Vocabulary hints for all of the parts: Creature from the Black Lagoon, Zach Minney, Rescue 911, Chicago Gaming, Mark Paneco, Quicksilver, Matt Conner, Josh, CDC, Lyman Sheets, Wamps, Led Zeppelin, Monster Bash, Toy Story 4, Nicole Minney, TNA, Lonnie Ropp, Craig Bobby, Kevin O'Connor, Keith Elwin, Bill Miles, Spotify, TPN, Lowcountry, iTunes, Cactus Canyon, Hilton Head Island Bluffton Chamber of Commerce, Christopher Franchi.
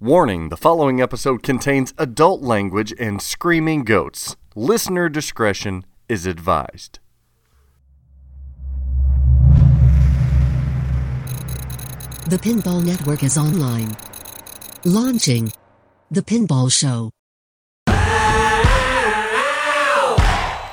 Warning, the following episode contains adult language and screaming goats. Listener discretion is advised. The Pinball Network is online. Launching The Pinball Show.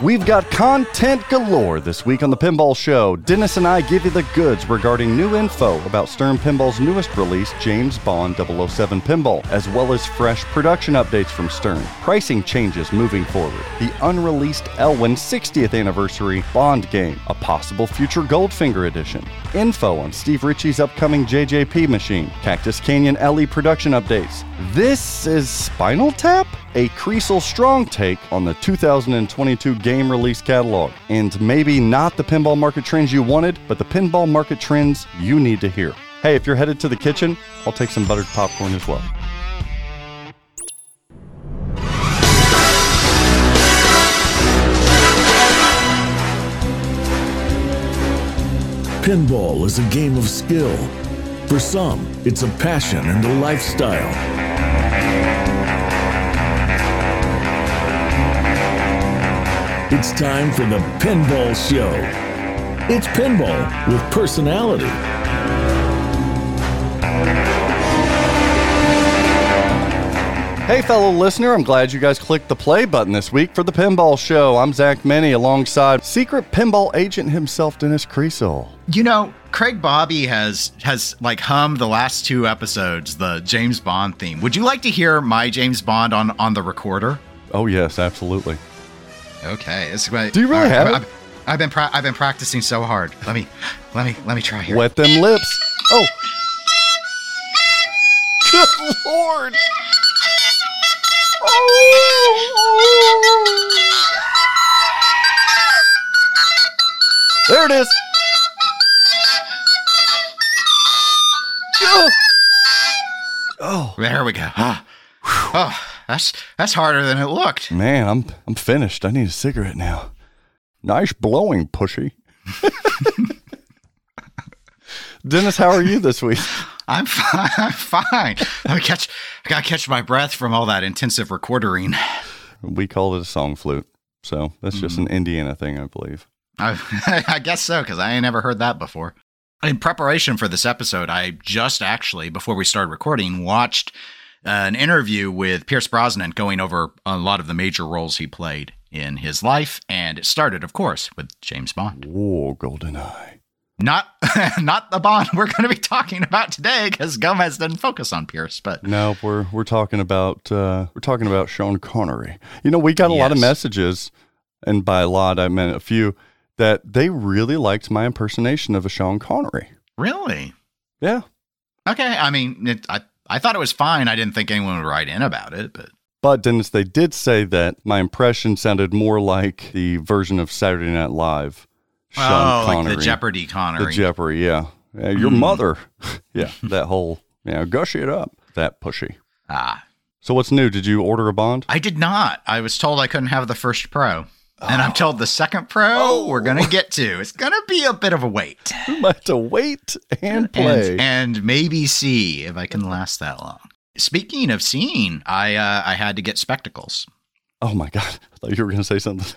We've got content galore this week on The Pinball Show. Dennis and I give you the goods regarding new info about Stern Pinball's newest release, James Bond 007 Pinball, as well as fresh production updates from Stern, pricing changes moving forward, the unreleased Elwin 60th anniversary Bond game, a possible future Goldfinger edition, info on Steve Ritchie's upcoming JJP machine, Cactus Canyon LE production updates. This is Spinal Tap? A Kriesel strong take on the 2022 game release catalog. And maybe not the pinball market trends you wanted, but the pinball market trends you need to hear. Hey, if you're headed to the kitchen, I'll take some buttered popcorn as well. Pinball is a game of skill. For some, it's a passion and a lifestyle. It's time for the Pinball Show. It's pinball with personality. Hey, fellow listener, I'm glad you guys clicked the play button this week for the Pinball Show. I'm Zach Minney alongside secret pinball agent himself, Dennis Kriesel. You know, Craig Bobby has like hummed the last two episodes, the James Bond theme. Would you like to hear my James Bond on the recorder? Oh, yes, absolutely. Okay. Do you really have it? I've been practicing so hard. Let me try here. Wet them lips. Oh. Good Lord. Oh. There it is. Oh. There we go. Ah. Oh. That's harder than it looked. Man, I'm finished. I need a cigarette now. Nice blowing, pushy. Dennis, how are you this week? I'm fine. I gotta catch my breath from all that intensive recordering. We call it a song flute, so that's just an Indiana thing, I believe. I guess so, because I ain't never heard that before. In preparation for this episode, I just actually, before we started recording, watched an interview with Pierce Brosnan going over a lot of the major roles he played in his life. And it started, of course, with James Bond. Whoa, GoldenEye. Not the Bond we're going to be talking about today, because Gomez didn't focus on Pierce. But no, we're talking about Sean Connery. You know, we got a lot of messages, and by a lot I meant a few, that they really liked my impersonation of a Sean Connery. Really? Yeah. Okay. I mean, I thought it was fine. I didn't think anyone would write in about it. But Dennis, they did say that my impression sounded more like the version of Saturday Night Live. Sean Connery. Like the Jeopardy Connery. The Jeopardy, yeah. Your mother. Yeah, that whole, gush it up. That pushy. Ah. So what's new? Did you order a Bond? I did not. I was told I couldn't have the first Pro. Oh. And I'm told the second Pro we're going to get to. It's going to be a bit of a wait. We might have to wait and play. And maybe see if I can last that long. Speaking of seeing, I had to get spectacles. Oh, my God. I thought you were going to say something.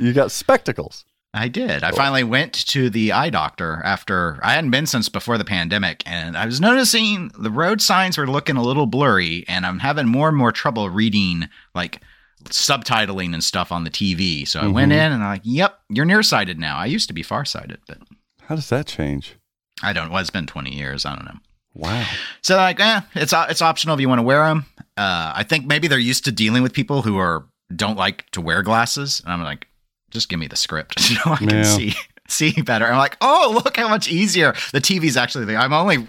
You got spectacles. I did. I finally went to the eye doctor after I hadn't been since before the pandemic. And I was noticing the road signs were looking a little blurry. And I'm having more and more trouble reading, like, subtitling and stuff on the TV. So I went in and I'm like, yep, you're nearsighted now. I used to be farsighted, but how does that change? I don't know. Well, it's been 20 years. I don't know. Wow. So like, it's optional if you want to wear them. I think maybe they're used to dealing with people who don't like to wear glasses. And I'm like, just give me the script so I can see better. I'm like, oh, look how much easier the TV's actually. I really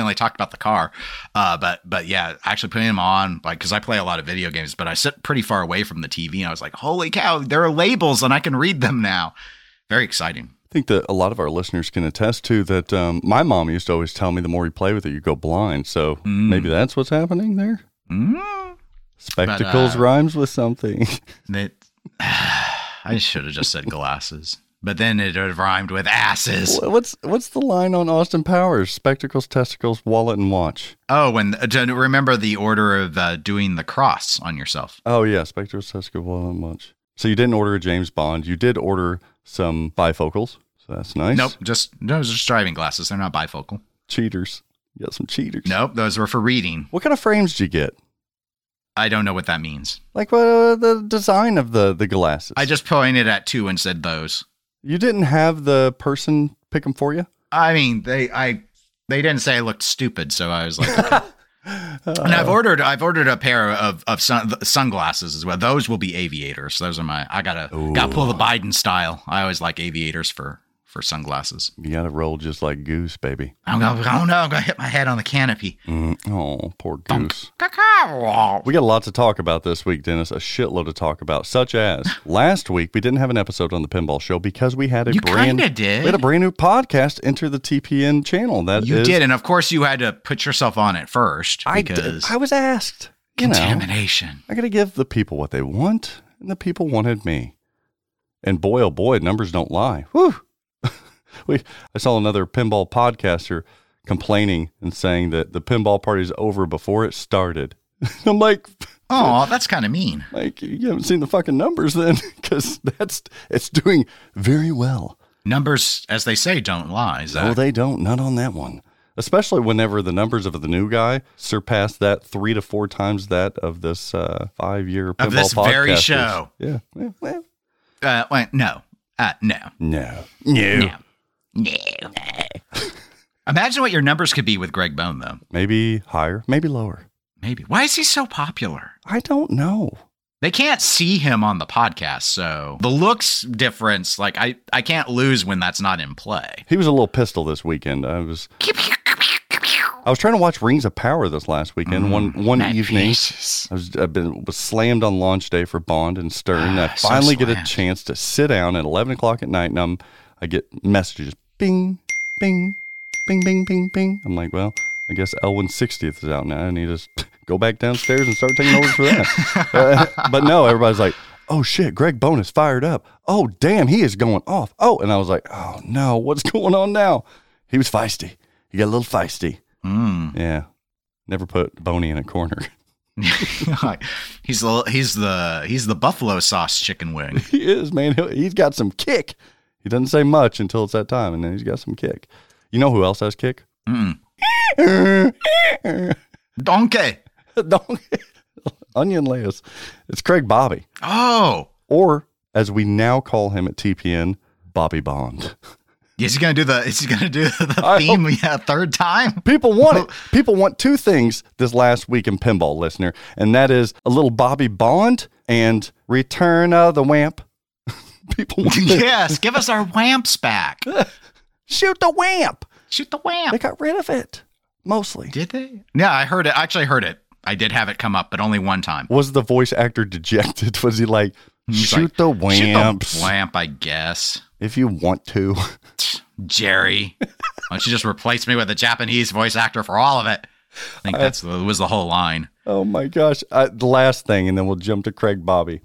only talked about the car, but yeah, actually putting them on, like, because I play a lot of video games, but I sit pretty far away from the TV, and I was like, holy cow, there are labels and I can read them now. Very exciting. I think that a lot of our listeners can attest to that. My mom used to always tell me the more you play with it, you go blind. So maybe that's what's happening there. Spectacles rhymes with something. I should have just said glasses. But then it rhymed with asses. What's the line on Austin Powers? Spectacles, testicles, wallet, and watch. Oh, and remember the order of doing the cross on yourself. Oh, yeah. Spectacles, testicles, wallet, and watch. So you didn't order a James Bond. You did order some bifocals. So that's nice. Nope. Just driving glasses. They're not bifocal. Cheaters. You got some cheaters. Nope. Those were for reading. What kind of frames did you get? I don't know what that means. Like the design of the glasses. I just pointed at two and said those. You didn't have the person pick them for you? I mean, they didn't say I looked stupid, so I was like, okay. And I've ordered a pair of sunglasses as well. Those will be aviators. Those are my. I gotta pull the Biden style. I always like aviators for sunglasses. You gotta roll just like Goose, baby. I'm gonna hit my head on the canopy. Oh, poor Goose. We got a lot to talk about this week, Dennis. A shitload to talk about, such as last week we didn't have an episode on the Pinball Show because we had a brand new podcast enter the TPN channel. And of course you had to put yourself on it first. I was asked. Contamination. I gotta give the people what they want, and the people wanted me. And boy, oh boy, numbers don't lie. Whew. I saw another pinball podcaster complaining and saying that the pinball party's over before it started. I'm like, oh, that's kind of mean. Like, you haven't seen the fucking numbers then, because it's doing very well. Numbers, as they say, don't lie. Zach. No, they don't. Not on that one. Especially whenever the numbers of the new guy surpass that 3 to 4 times that of this 5-year pinball podcast. Of this very show. Yeah. Well. No. No. Imagine what your numbers could be with Greg Bone, though. Maybe higher, maybe lower. Maybe. Why is he so popular? I don't know. They can't see him on the podcast, so the looks difference, like, I can't lose when that's not in play. He was a little pistol this weekend. I was trying to watch Rings of Power this last weekend. One evening, I was slammed on launch day for Bond and Stern. I finally get a chance to sit down at 11 o'clock at night, and I get messages, bing, bing, bing, bing, bing, bing. I'm like, well, I guess Elwin's 60th is out now. I need to go back downstairs and start taking orders for that. But no, everybody's like, oh, shit, Greg Bone is fired up. Oh, damn, he is going off. Oh, and I was like, oh, no, what's going on now? He was feisty. He got a little feisty. Mm. Yeah. Never put Boney in a corner. He's the buffalo sauce chicken wing. He is, man. He's got some kick. He doesn't say much until it's that time, and then he's got some kick. You know who else has kick? Donkey. Onion layers. It's Craig Bobby. Oh. Or, as we now call him at TPN, Bobby Bond. Yes, he's going to do the theme a third time. People want it. People want two things this last week in pinball, listener, and that is a little Bobby Bond and Return of the Wamp. People want yes, give us our wamps back. Shoot the wamp. They got rid of it mostly. Did they? Yeah, I heard it. I actually heard it. I did have it come up, but only one time. Was the voice actor dejected? Was he like, the wamps? Shoot the wamp, I guess. If you want to. Jerry, why don't you just replace me with a Japanese voice actor for all of it? I think that was the whole line. Oh, my gosh. The last thing, and then we'll jump to Craig Bobby.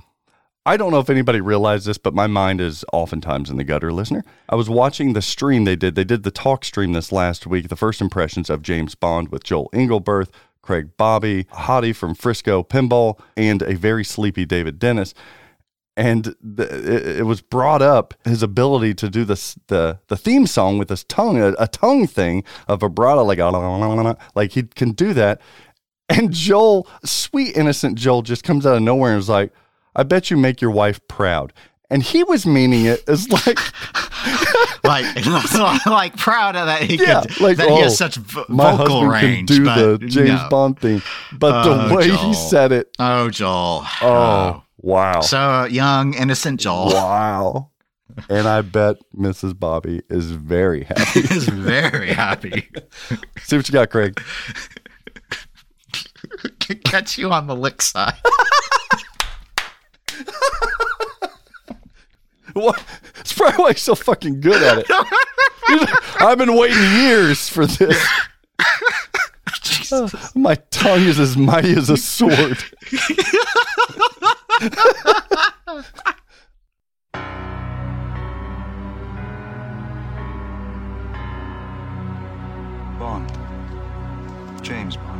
I don't know if anybody realized this, but my mind is oftentimes in the gutter, listener. I was watching the stream they did. They did the talk stream this last week, the first impressions of James Bond with Joel Engelberth, Craig Bobby, Hottie from Frisco Pinball, and a very sleepy David Dennis. And it was brought up, his ability to do this, the theme song with his tongue, a tongue thing, a vibrato, like he can do that. And Joel, sweet, innocent Joel, just comes out of nowhere and is like, I bet you make your wife proud. And he was meaning it as like... like proud of that he has such vocal range. My husband can do the James Bond thing. But the way Joel. He said it... Oh, Joel. Oh, wow. So young, innocent Joel. Wow. And I bet Mrs. Bobby is very happy. Is very happy. See what you got, Craig. Catch you on the lick side. What? That's probably why he's so fucking good at it. Like, I've been waiting years for this. My tongue is as mighty as a sword. Bond. James Bond.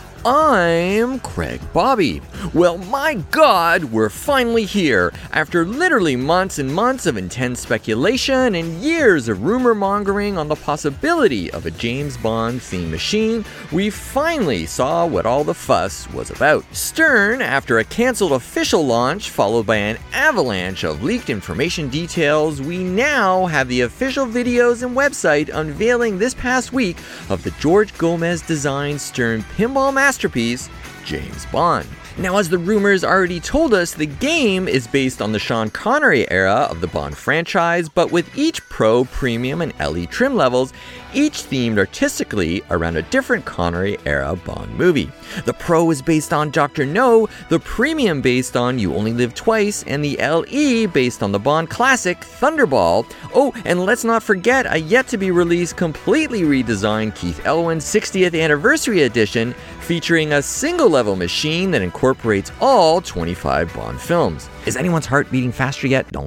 I'm Craig Bobby. Well, my God, we're finally here. After literally months and months of intense speculation and years of rumor mongering on the possibility of a James Bond theme machine, we finally saw what all the fuss was about. Stern, after a canceled official launch followed by an avalanche of leaked information details, we now have the official videos and website unveiling this past week of the George Gomez designed Stern pinball masterpiece, James Bond. Now, as the rumors already told us, the game is based on the Sean Connery era of the Bond franchise, but with each Pro, Premium, and LE trim levels, each themed artistically around a different Connery era Bond movie. The Pro is based on Dr. No, the Premium based on You Only Live Twice, and the LE based on the Bond classic Thunderball. Oh, and let's not forget a yet-to-be-released, completely redesigned Keith Elwin 60th Anniversary Edition featuring a single-level machine that incorporates all 25 Bond films. Is anyone's heart beating faster yet? Now,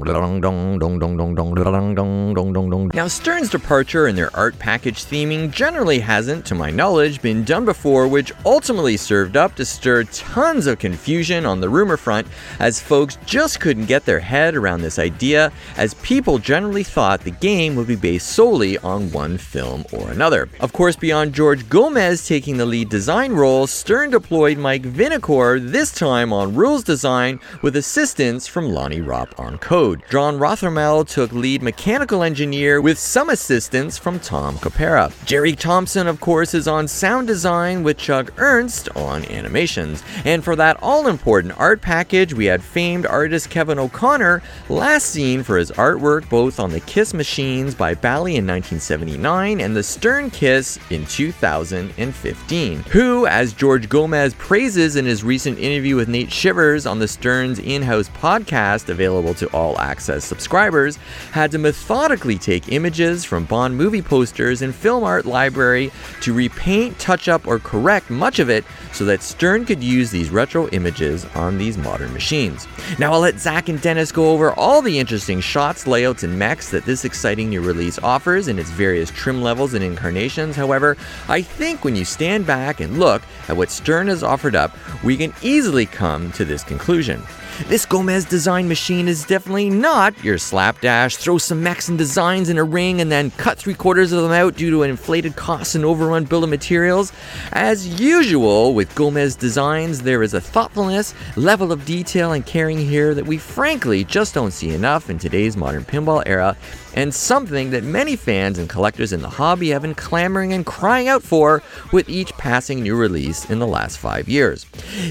Stern's departure in their art package theming generally hasn't, to my knowledge, been done before, which ultimately served up to stir tons of confusion on the rumor front, as folks just couldn't get their head around this idea, as people generally thought the game would be based solely on one film or another. Of course, beyond George Gomez taking the lead design role, Stern deployed Mike Vinicor, this time on rules design, with assistance from Lonnie Ropp on code. John Rothermel took lead mechanical engineer with some assistance from Tom Caparra. Jerry Thompson, of course, is on sound design with Chuck Ernst on animations. And for that all-important art package, we had famed artist Kevin O'Connor, last seen for his artwork both on the Kiss machines by Bally in 1979 and the Stern Kiss in 2015, who, as George Gomez praises in his recent interview with Nate Shivers on the Stern's in-house podcast available to all Access subscribers, had to methodically take images from Bond movie posters and film art library to repaint, touch up, or correct much of it so that Stern could use these retro images on these modern machines. Now, I'll let Zach and Dennis go over all the interesting shots, layouts, and mechs that this exciting new release offers in its various trim levels and incarnations. However, I think when you stand back and look at what Stern has offered up, we can easily come to this conclusion. This Gomez-designed machine is definitely not your slapdash, throw some mechs and designs in a ring and then cut three-quarters of them out due to an inflated cost and overrun bill of materials. As usual with Gomez designs, there is a thoughtfulness, level of detail, and caring here that we frankly just don't see enough in today's modern pinball era, and something that many fans and collectors in the hobby have been clamoring and crying out for with each passing new release in the last 5 years.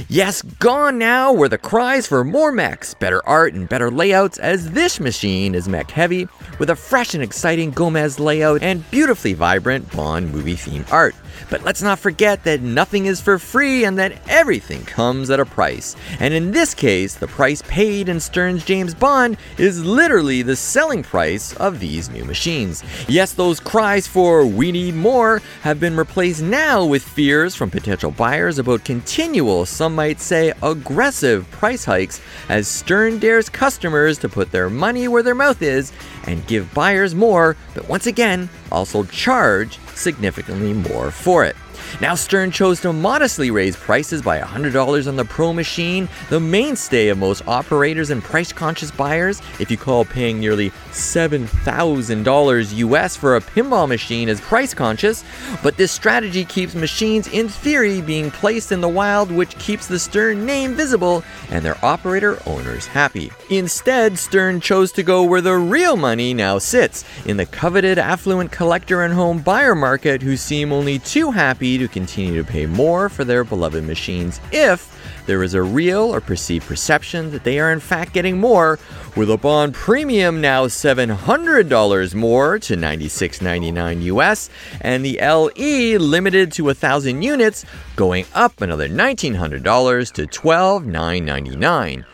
Yes, gone now were the cries for more mechs, better art, and better layouts, as this machine is mech heavy with a fresh and exciting Gomez layout and beautifully vibrant Bond movie themed art. But let's not forget that nothing is for free and that everything comes at a price. And in this case, the price paid in Stern's James Bond is literally the selling price of these new machines. Yes, those cries for "we need more" have been replaced now with fears from potential buyers about continual, some might say aggressive, price hikes, as Stern dares customers to put their money where their mouth is and give buyers more, but once again, also charge significantly more for it. Now, Stern chose to modestly raise prices by $100 on the Pro machine, the mainstay of most operators and price-conscious buyers. If you call paying nearly $7,000 US for a pinball machine as price-conscious, but this strategy keeps machines, in theory, being placed in the wild, which keeps the Stern name visible and their operator owners happy. Instead, Stern chose to go where the real money now sits, in the coveted affluent collector and home buyer market who seem only too happy to continue to pay more for their beloved machines if there is a real or perceived perception that they are in fact getting more, with a Bond Premium now $700 more to $96.99 US, and the LE limited to 1,000 units going up another $1,900 to $12,999.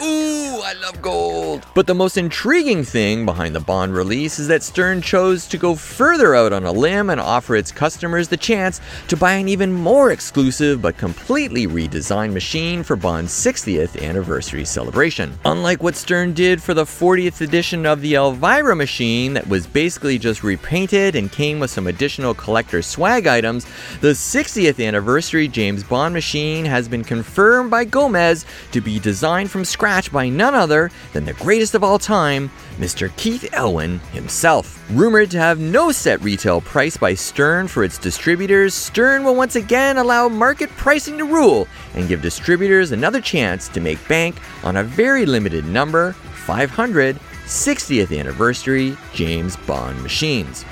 Ooh, I love gold! But the most intriguing thing behind the Bond release is that Stern chose to go further out on a limb and offer its customers the chance to buy an even more exclusive but completely redesigned machine for Bond's 60th anniversary celebration. Unlike what Stern did for the 40th edition of the Elvira machine that was basically just repainted and came with some additional collector swag items, the 60th anniversary James Bond machine has been confirmed by Gomez to be designed from scratch by none other than the greatest of all time, Mr. Keith Elwin himself. Rumored to have no set retail price by Stern for its distributors, Stern will once again allow market pricing to rule and give distributors another chance to make bank on a very limited number 500 60th anniversary James Bond machines.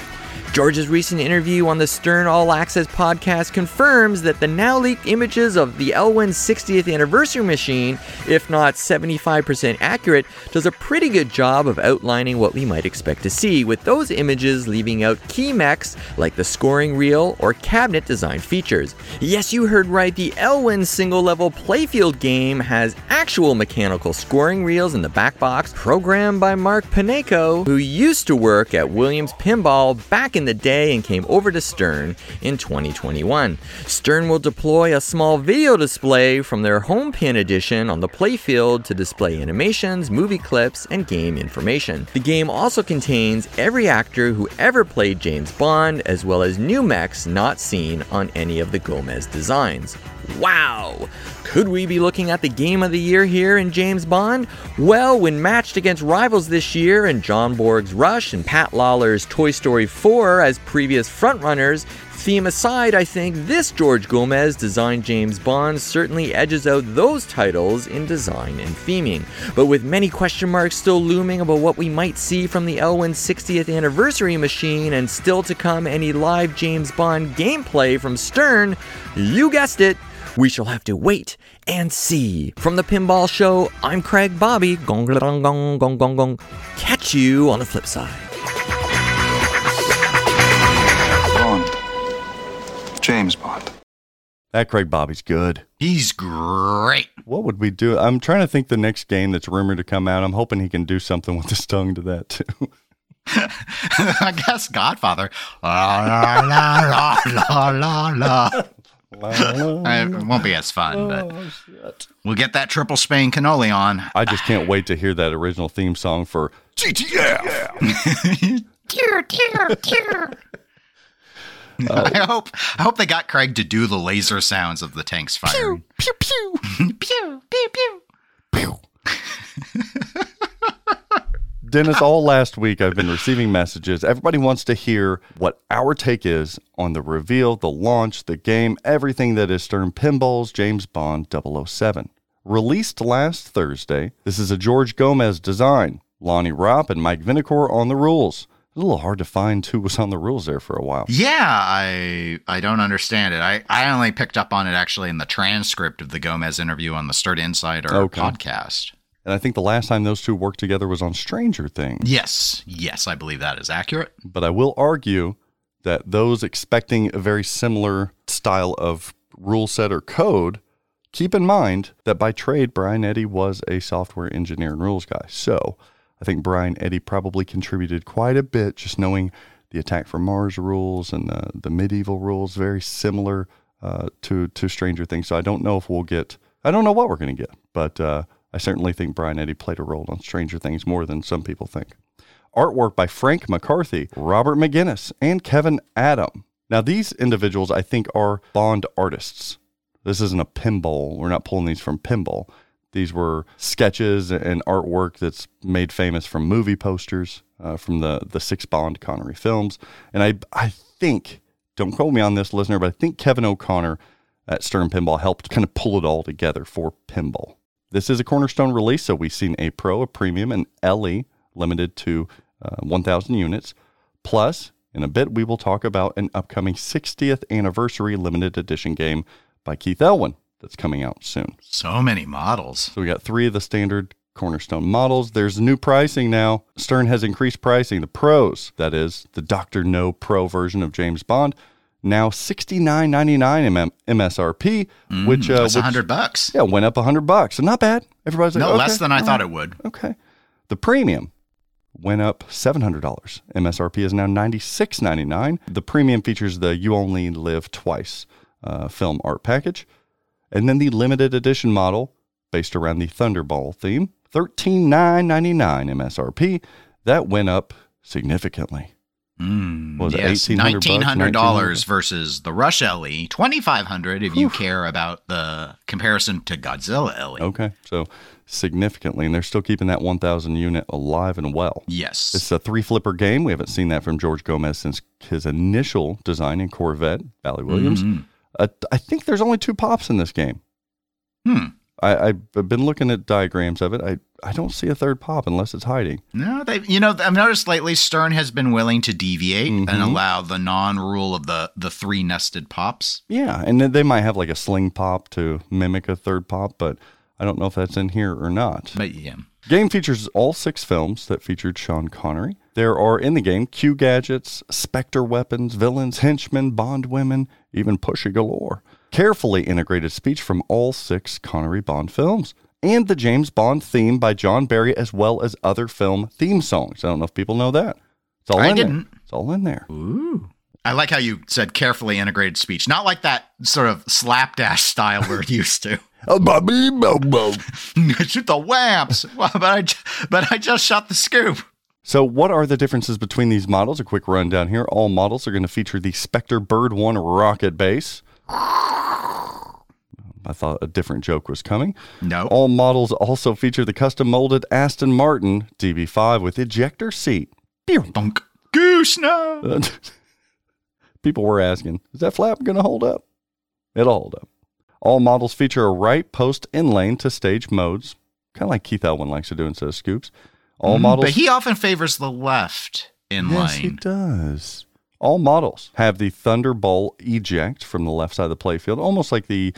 George's recent interview on the Stern All Access podcast confirms that the now leaked images of the Elwin 60th anniversary machine, if not 75% accurate, does a pretty good job of outlining what we might expect to see, with those images leaving out key mechs like the scoring reel or cabinet design features. Yes, you heard right, the Elwin single-level playfield game has actual mechanical scoring reels in the back box, programmed by Mark Paneco, who used to work at Williams Pinball back in the day and came over to Stern in 2021. Stern will deploy a small video display from their home pin edition on the playfield to display animations, movie clips, and game information. The game also contains every actor who ever played James Bond, as well as new mechs not seen on any of the Gomez designs. Wow! Could we be looking at the game of the year here in James Bond? Well, when matched against rivals this year in John Borg's Rush and Pat Lawler's Toy Story 4 as previous frontrunners, theme aside, I think this George Gomez designed James Bond certainly edges out those titles in design and theming. But with many question marks still looming about what we might see from the Elwin 60th anniversary machine, and still to come any live James Bond gameplay from Stern, you guessed it, we shall have to wait and see. From the Pinball Show, I'm Craig Bobby. Gong, gong, gong, gong, gong, gong. Catch you on the flip side. Bond. James Bond. That Craig Bobby's good. He's great. What would we do? I'm trying to think the next game that's rumored to come out. I'm hoping he can do something with his tongue to that, too. I guess Godfather. La, la, la, la, la, la. It won't be as fun, but shit. We'll get that triple Spain cannoli on. I just can't wait to hear that original theme song for GTF. Dear, dear, dear. I hope they got Craig to do the laser sounds of the tanks firing. Pew, pew, pew. Pew, pew, pew. Pew. Dennis, all last week I've been receiving messages. Everybody wants to hear what our take is on the reveal, the launch, the game, everything that is Stern Pinball's James Bond 007. Released last Thursday, this is a George Gomez design. Lonnie Ropp and Mike Vinicor on the rules. It was a little hard to find who was on the rules there for a while. Yeah, I don't understand it. I only picked up on it actually in the transcript of the Gomez interview on the Stern Insider podcast. And I think the last time those two worked together was on Stranger Things. Yes, I believe that is accurate. But I will argue that those expecting a very similar style of rule set or code, keep in mind that by trade, Brian Eddy was a software engineer and rules guy. So I think Brian Eddy probably contributed quite a bit, just knowing the Attack from Mars rules and the medieval rules, very similar to Stranger Things. So I don't know if we'll get, I don't know what we're going to get, but I certainly think Brian Eddy played a role on Stranger Things more than some people think. Artwork by Frank McCarthy, Robert McGinnis, and Kevin Adam. Now, these individuals, I think, are Bond artists. This isn't a pinball. We're not pulling these from pinball. These were sketches and artwork that's made famous from movie posters, from the six Bond Connery films. And I think, don't quote me on this, listener, but I think Kevin O'Connor at Stern Pinball helped kind of pull it all together for pinball. This is a cornerstone release, so we've seen a Pro, a Premium, and LE limited to 1,000 units. Plus, In a bit, we will talk about an upcoming 60th anniversary limited edition game by Keith Elwin that's coming out soon. So many models. So we got three of the standard Cornerstone models. There's new pricing now. Stern has increased pricing. The Pros, that is, the Dr. No Pro version of James Bond, now $69.99 MSRP, which... That's $100. Yeah, went up $100. So not bad. Everybody's like, no, okay, less than I thought it would. Okay. The Premium went up $700. MSRP is now $96.99. The Premium features the You Only Live Twice film art package. And then the limited edition model, based around the Thunderball theme, $13,999 MSRP. That went up significantly. What was it, $1,900 versus the Rush LE, $2,500 if you care about the comparison to Godzilla LE. Okay, so significantly, and they're still keeping that 1,000 unit alive and well. Yes. It's a three-flipper game. We haven't seen that from George Gomez since his initial design in Corvette, Valley Williams. I think there's only two pops in this game. I've been looking at diagrams of it. I don't see a third pop unless it's hiding. No, I've noticed lately Stern has been willing to deviate and allow the non-rule of the three nested pops. Yeah, and they might have like a sling pop to mimic a third pop, but I don't know if that's in here or not. But yeah. Game features all six films that featured Sean Connery. There are in the game Q gadgets, Spectre weapons, villains, henchmen, Bond women, even Pushy galore. Carefully integrated speech from all six Connery Bond films and the James Bond theme by John Barry, as well as other film theme songs. I don't know if people know that. It's all It's all in there. Ooh. I like how you said carefully integrated speech. Not like that sort of slapdash style we're used to. Shoot the whamps. But I just shot the scoop. So what are the differences between these models? A quick rundown here. All models are going to feature the Spectre Bird One rocket base. I thought a different joke was coming. No. All models also feature the custom-molded Aston Martin DB5 with ejector seat. Bonk. Goose, no! People were asking, is that flap going to hold up? It'll hold up. All models feature a right post inlane to stage modes, kind of like Keith Elwin likes to do instead of scoops. All models, but he often favors the left inlane. Yes, he does. All models have the Thunderball eject from the left side of the playfield, almost like the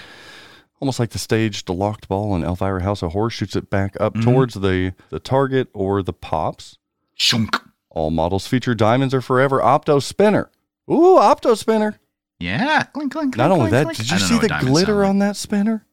staged locked ball in Elvira House of Horror, shoots it back up towards the target or the pops. Shunk. All models feature Diamonds Are Forever Opto Spinner. Ooh, Opto Spinner. Yeah. Clink, clink, clink. Not onink, only that, clink. Did you see the glitter on that spinner?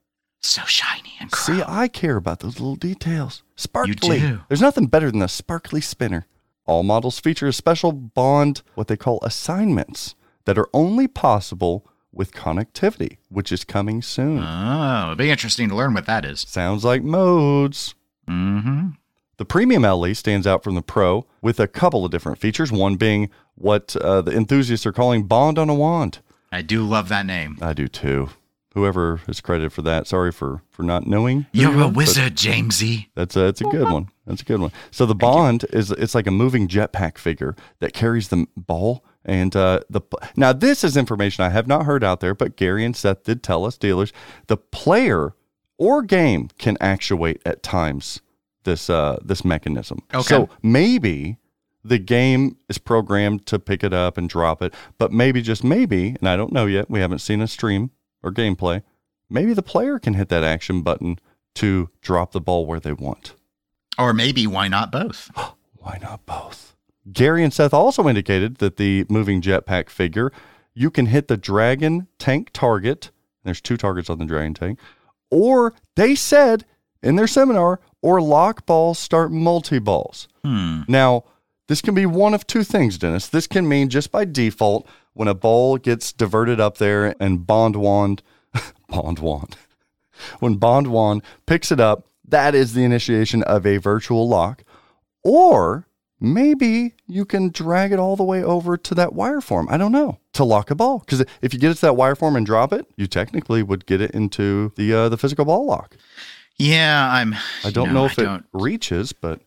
So shiny and cool. See, I care about those little details. Sparkly. You do. There's nothing better than a sparkly spinner. All models feature a special Bond, what they call assignments, that are only possible with connectivity, which is coming soon. Oh, it'll be interesting to learn what that is. Sounds like modes. Mm-hmm. The Premium LE stands out from the Pro with a couple of different features, one being what the enthusiasts are calling Bond on a Wand. I do love that name. I do too. Whoever is credited for that, sorry for not knowing. You're a wizard, Jamesy. That's a good one. That's a good one. So the Bond it's like a moving jetpack figure that carries the ball. And now this is information I have not heard out there, but Gary and Seth did tell us dealers the player or game can actuate at times this mechanism. Okay. So maybe the game is programmed to pick it up and drop it, but maybe just maybe, and I don't know yet. We haven't seen a stream or gameplay, maybe the player can hit that action button to drop the ball where they want. Or maybe why not both? Why not both? Gary and Seth also indicated that the moving jetpack figure, you can hit the dragon tank target. There's two targets on the dragon tank. Or they said in their seminar, or lock balls start multi-balls. Now, this can be one of two things, Dennis. This can mean just by default, when a ball gets diverted up there and Bond Wand picks it up, that is the initiation of a virtual lock. Or maybe you can drag it all the way over to that wire form. I don't know, to lock a ball. Because if you get it to that wire form and drop it, you technically would get it into the physical ball lock. Yeah, I don't know if it reaches, but...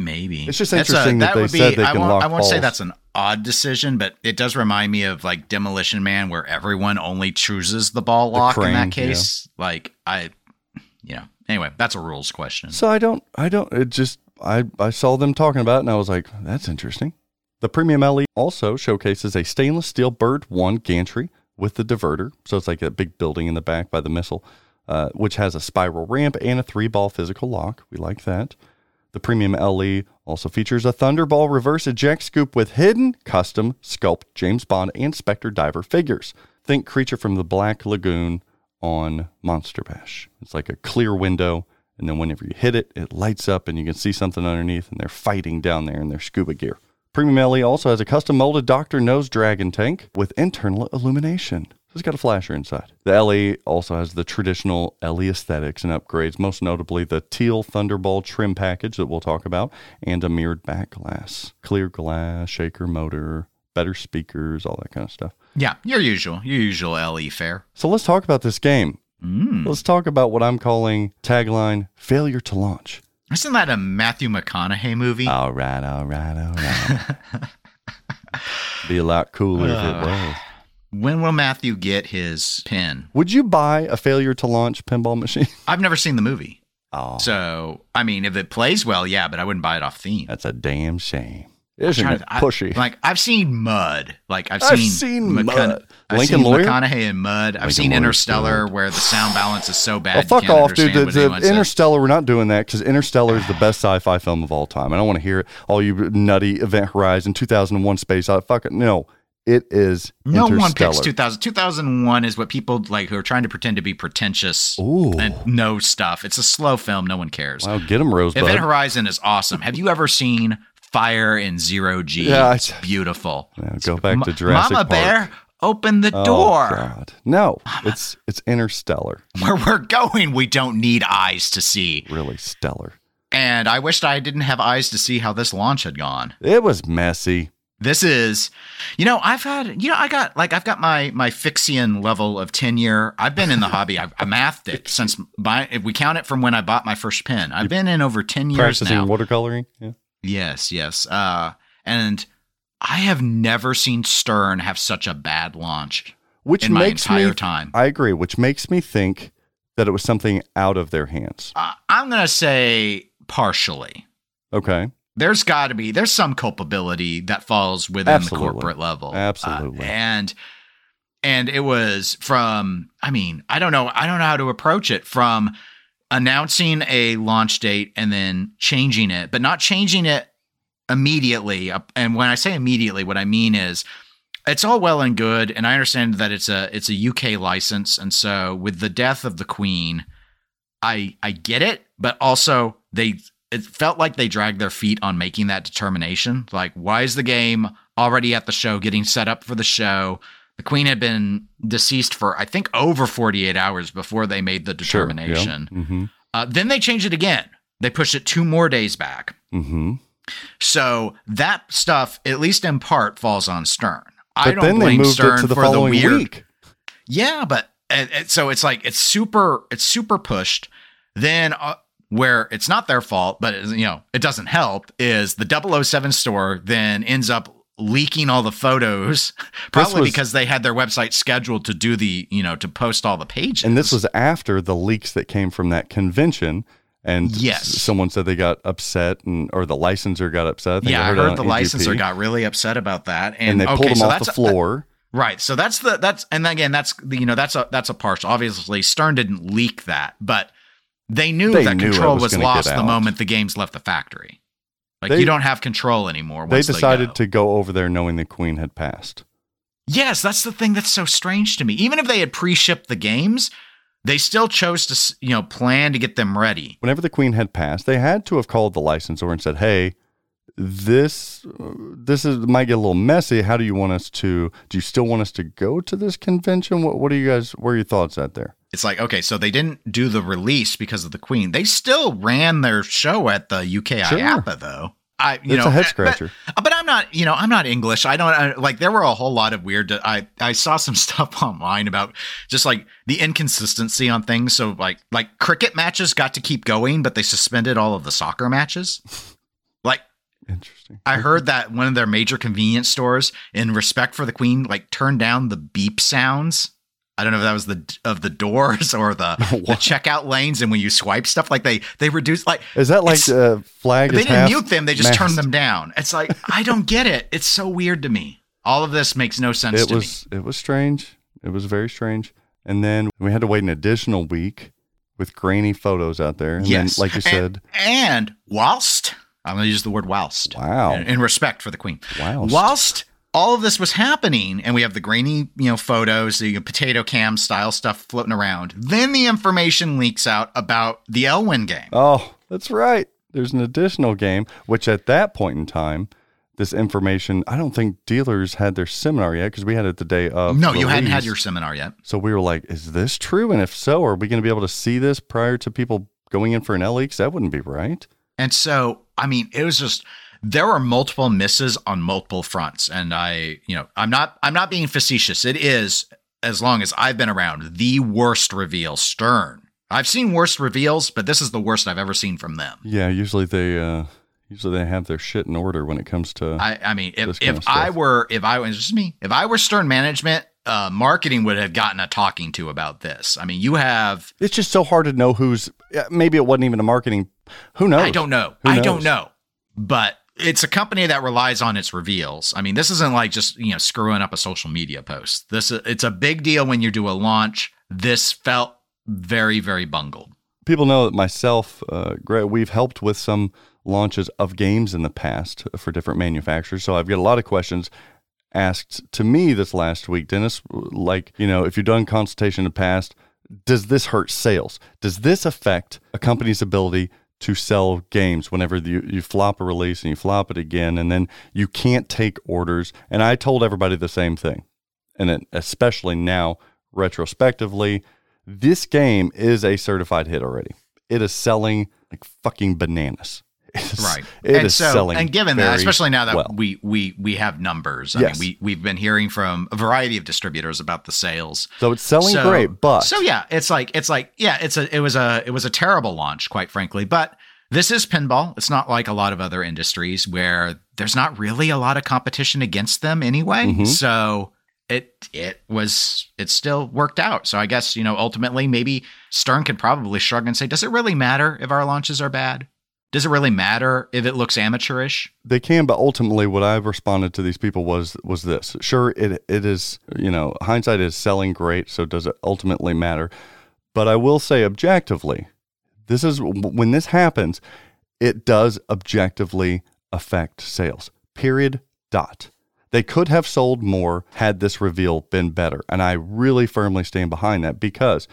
Maybe. It's just interesting that they said they can lock balls. I won't say that's an odd decision, but it does remind me of like Demolition Man, where everyone only chooses the ball lock in that case. Yeah. Anyway, that's a rules question. So I saw them talking about it and I was like, that's interesting. The Premium LE also showcases a stainless steel Bird 1 gantry with the diverter, so it's like a big building in the back by the missile, which has a spiral ramp and a 3-ball physical lock. We like that. The Premium LE also features a Thunderball reverse eject scoop with hidden custom sculpt James Bond and Spectre Diver figures. Think Creature from the Black Lagoon on Monster Bash. It's like a clear window, and then whenever you hit it, it lights up and you can see something underneath, and they're fighting down there in their scuba gear. Premium LE also has a custom molded Dr. Nose Dragon tank with internal illumination. So it's got a flasher inside. The LE also has the traditional LE aesthetics and upgrades, most notably the teal Thunderball trim package that we'll talk about, and a mirrored back glass, clear glass, shaker motor, better speakers, all that kind of stuff. Yeah, your usual LE fare. So let's talk about this game. Let's talk about what I'm calling tagline, failure to launch. Isn't that a Matthew McConaughey movie? All right. Be a lot cooler if it was. When will Matthew get his pin? Would you buy a failure to launch pinball machine? I've never seen the movie. Oh. So, I mean, if it plays well, yeah, but I wouldn't buy it off theme. That's a damn shame. Isn't it pushy? I've seen Mud. I've seen Mud. McConaughey and Mud. I've seen Interstellar, where the sound balance is so bad. Well, fuck off, dude. Interstellar, we're not doing that, because Interstellar is the best sci-fi film of all time. I don't want to hear it. All you nutty Event Horizon, 2001 Space Odyssey. Fuck it. No. It is Interstellar. No one picks 2000. 2001 is what people like who are trying to pretend to be pretentious and know stuff. It's a slow film. No one cares. Well, get them, Rosebud. Event Horizon is awesome. Have you ever seen Fire in Zero G? Yeah, it's beautiful. Yeah, go back to Jurassic Park. Mama Bear, open the door. God. No, it's Interstellar. Where we're going, we don't need eyes to see. Really stellar. And I wished I didn't have eyes to see how this launch had gone. It was messy. This is, I've got my Fixian level of tenure. I've been in the hobby. I mathed it if we count it from when I bought my first pen, I've been in over 10 years now. Practicing watercoloring? Yeah. Yes. And I have never seen Stern have such a bad launch my entire time. I agree, which makes me think that it was something out of their hands. I'm going to say partially. Okay. There's got to be, there's some culpability that falls within the corporate level. Absolutely. And it was from, I don't know how to approach it, from announcing a launch date and then changing it, but not changing it immediately. And when I say immediately, what I mean is it's all well and good. And I understand that it's a UK license. And so with the death of the Queen, I get it, but also it felt like they dragged their feet on making that determination. Like, why is the game already at the show, getting set up for the show? The Queen had been deceased for, I think, over 48 hours before they made the determination. Sure, yeah. Mm-hmm. Then they changed it again. They pushed it 2 more days back. Mm-hmm. So that stuff, at least in part, falls on Stern. But I don't blame Stern for the weird week. Yeah, but so it's like it's super pushed. Then. Where it's not their fault, but it doesn't help, is the 007 store then ends up leaking all the photos, because they had their website scheduled to do to post all the pages. And this was after the leaks that came from that convention. And someone said they got upset, or the licensor got upset. I heard the licensor got really upset about that. And they pulled them off the floor. Right. So that's a partial. Obviously Stern didn't leak that, but They knew control was lost the moment the games left the factory. You don't have control anymore. They decided to go over there knowing the Queen had passed. Yes, that's the thing that's so strange to me. Even if they had pre-shipped the games, they still chose to plan to get them ready. Whenever the Queen had passed, they had to have called the licensor and said, "Hey, this might get a little messy. How do you want us to? Do you still want us to go to this convention? What are you guys? Where are your thoughts at there?" It's like, okay, so they didn't do the release because of the Queen. They still ran their show at the UK IAPA, though. It's a head scratcher. But I'm not English. There were a whole lot of weird. I saw some stuff online about just like the inconsistency on things. So like cricket matches got to keep going, but they suspended all of the soccer matches. Interesting. I heard that one of their major convenience stores, in respect for the Queen, turned down the beep sounds I don't know if that was the doors or the checkout lanes, and when you swipe stuff, like they reduce, like, is that like the flag? They didn't mute them; they just turned them down. It's like I don't get it. It's so weird to me. All of this makes no sense to me. It was strange. It was very strange. And then we had to wait an additional week with grainy photos out there. And yes, then, like you said, and whilst I'm going to use the word whilst, wow, in respect for the Queen, whilst all of this was happening, and we have the grainy, photos, the potato cam style stuff floating around. Then the information leaks out about the Elwin game. Oh, that's right. There's an additional game, which at that point in time, this information, I don't think dealers had their seminar yet, because we had it the day of. No, release. You hadn't had your seminar yet. So we were like, is this true? And if so, are we going to be able to see this prior to people going in for an LX? That wouldn't be right. And so, it was just... There were multiple misses on multiple fronts, and I'm not being facetious. It is, as long as I've been around, the worst reveal Stern. I've seen worse reveals, but this is the worst I've ever seen from them. Yeah, usually they have their shit in order when it comes to. If I were Stern management, marketing would have gotten a talking to about this. You have. It's just so hard to know who's. Maybe it wasn't even a marketing. Who knows? I don't know. But. It's a company that relies on its reveals. This isn't like just, screwing up a social media post. It's a big deal when you do a launch. This felt very, very bungled. People know that myself, Greg, we've helped with some launches of games in the past for different manufacturers. So I've got a lot of questions asked to me this last week, Dennis, like, if you've done consultation in the past, does this hurt sales? Does this affect a company's ability to sell games whenever you flop a release and you flop it again, and then you can't take orders? And I told everybody the same thing. And then especially now, retrospectively, this game is a certified hit already. It is selling like fucking bananas. Right. It is selling. And given that, especially now that we have numbers, yes. We've been hearing from a variety of distributors about the sales. So it's selling great, but it was a terrible launch, quite frankly. But this is pinball. It's not like a lot of other industries where there's not really a lot of competition against them anyway. Mm-hmm. So it still worked out. So I guess, ultimately maybe Stern could probably shrug and say, does it really matter if our launches are bad? Does it really matter if it looks amateurish? They can, but ultimately what I've responded to these people was this. Sure, it is, hindsight is selling great, so does it ultimately matter? But I will say objectively, when this happens, it does objectively affect sales. Period. Dot. They could have sold more had this reveal been better, and I really firmly stand behind that, because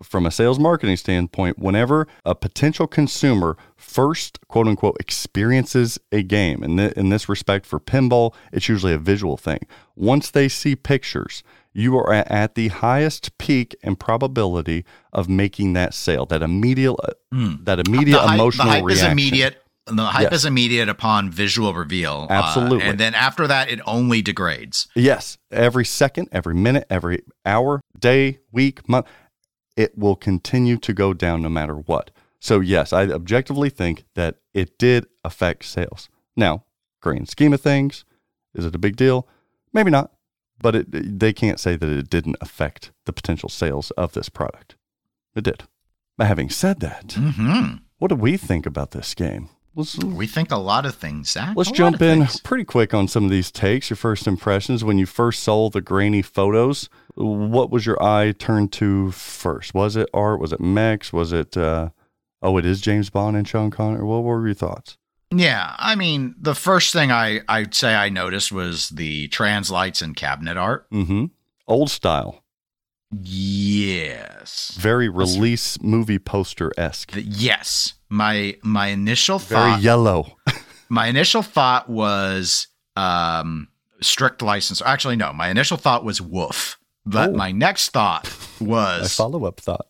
from a sales marketing standpoint, whenever a potential consumer first, quote unquote, experiences a game, and in this respect for pinball, it's usually a visual thing. Once they see pictures, you are at the highest peak and probability of making that sale, that immediate emotional reaction. The hype is immediate upon visual reveal. Absolutely. And then after that, it only degrades. Yes. Every second, every minute, every hour, day, week, month. It will continue to go down no matter what. So yes, I objectively think that it did affect sales. Now, grand scheme of things, is it a big deal? Maybe not, but they can't say that it didn't affect the potential sales of this product. It did. But having said that, What do we think about this game? We think a lot of things, Zach. Let's jump in pretty quick on some of these takes. Your first impressions when you first saw the grainy photos. What was your eye turned to first? Was it art? Was it mechs? Was it, it is James Bond and Sean Connery? What were your thoughts? Yeah, the first thing I'd say I noticed was the trans lights and cabinet art. Mm-hmm. Old style. Yes. Very release movie poster-esque. Yes. My initial thought. Very yellow. My initial thought was strict license. Actually, no. My initial thought was woof. But my next thought was. A follow-up thought.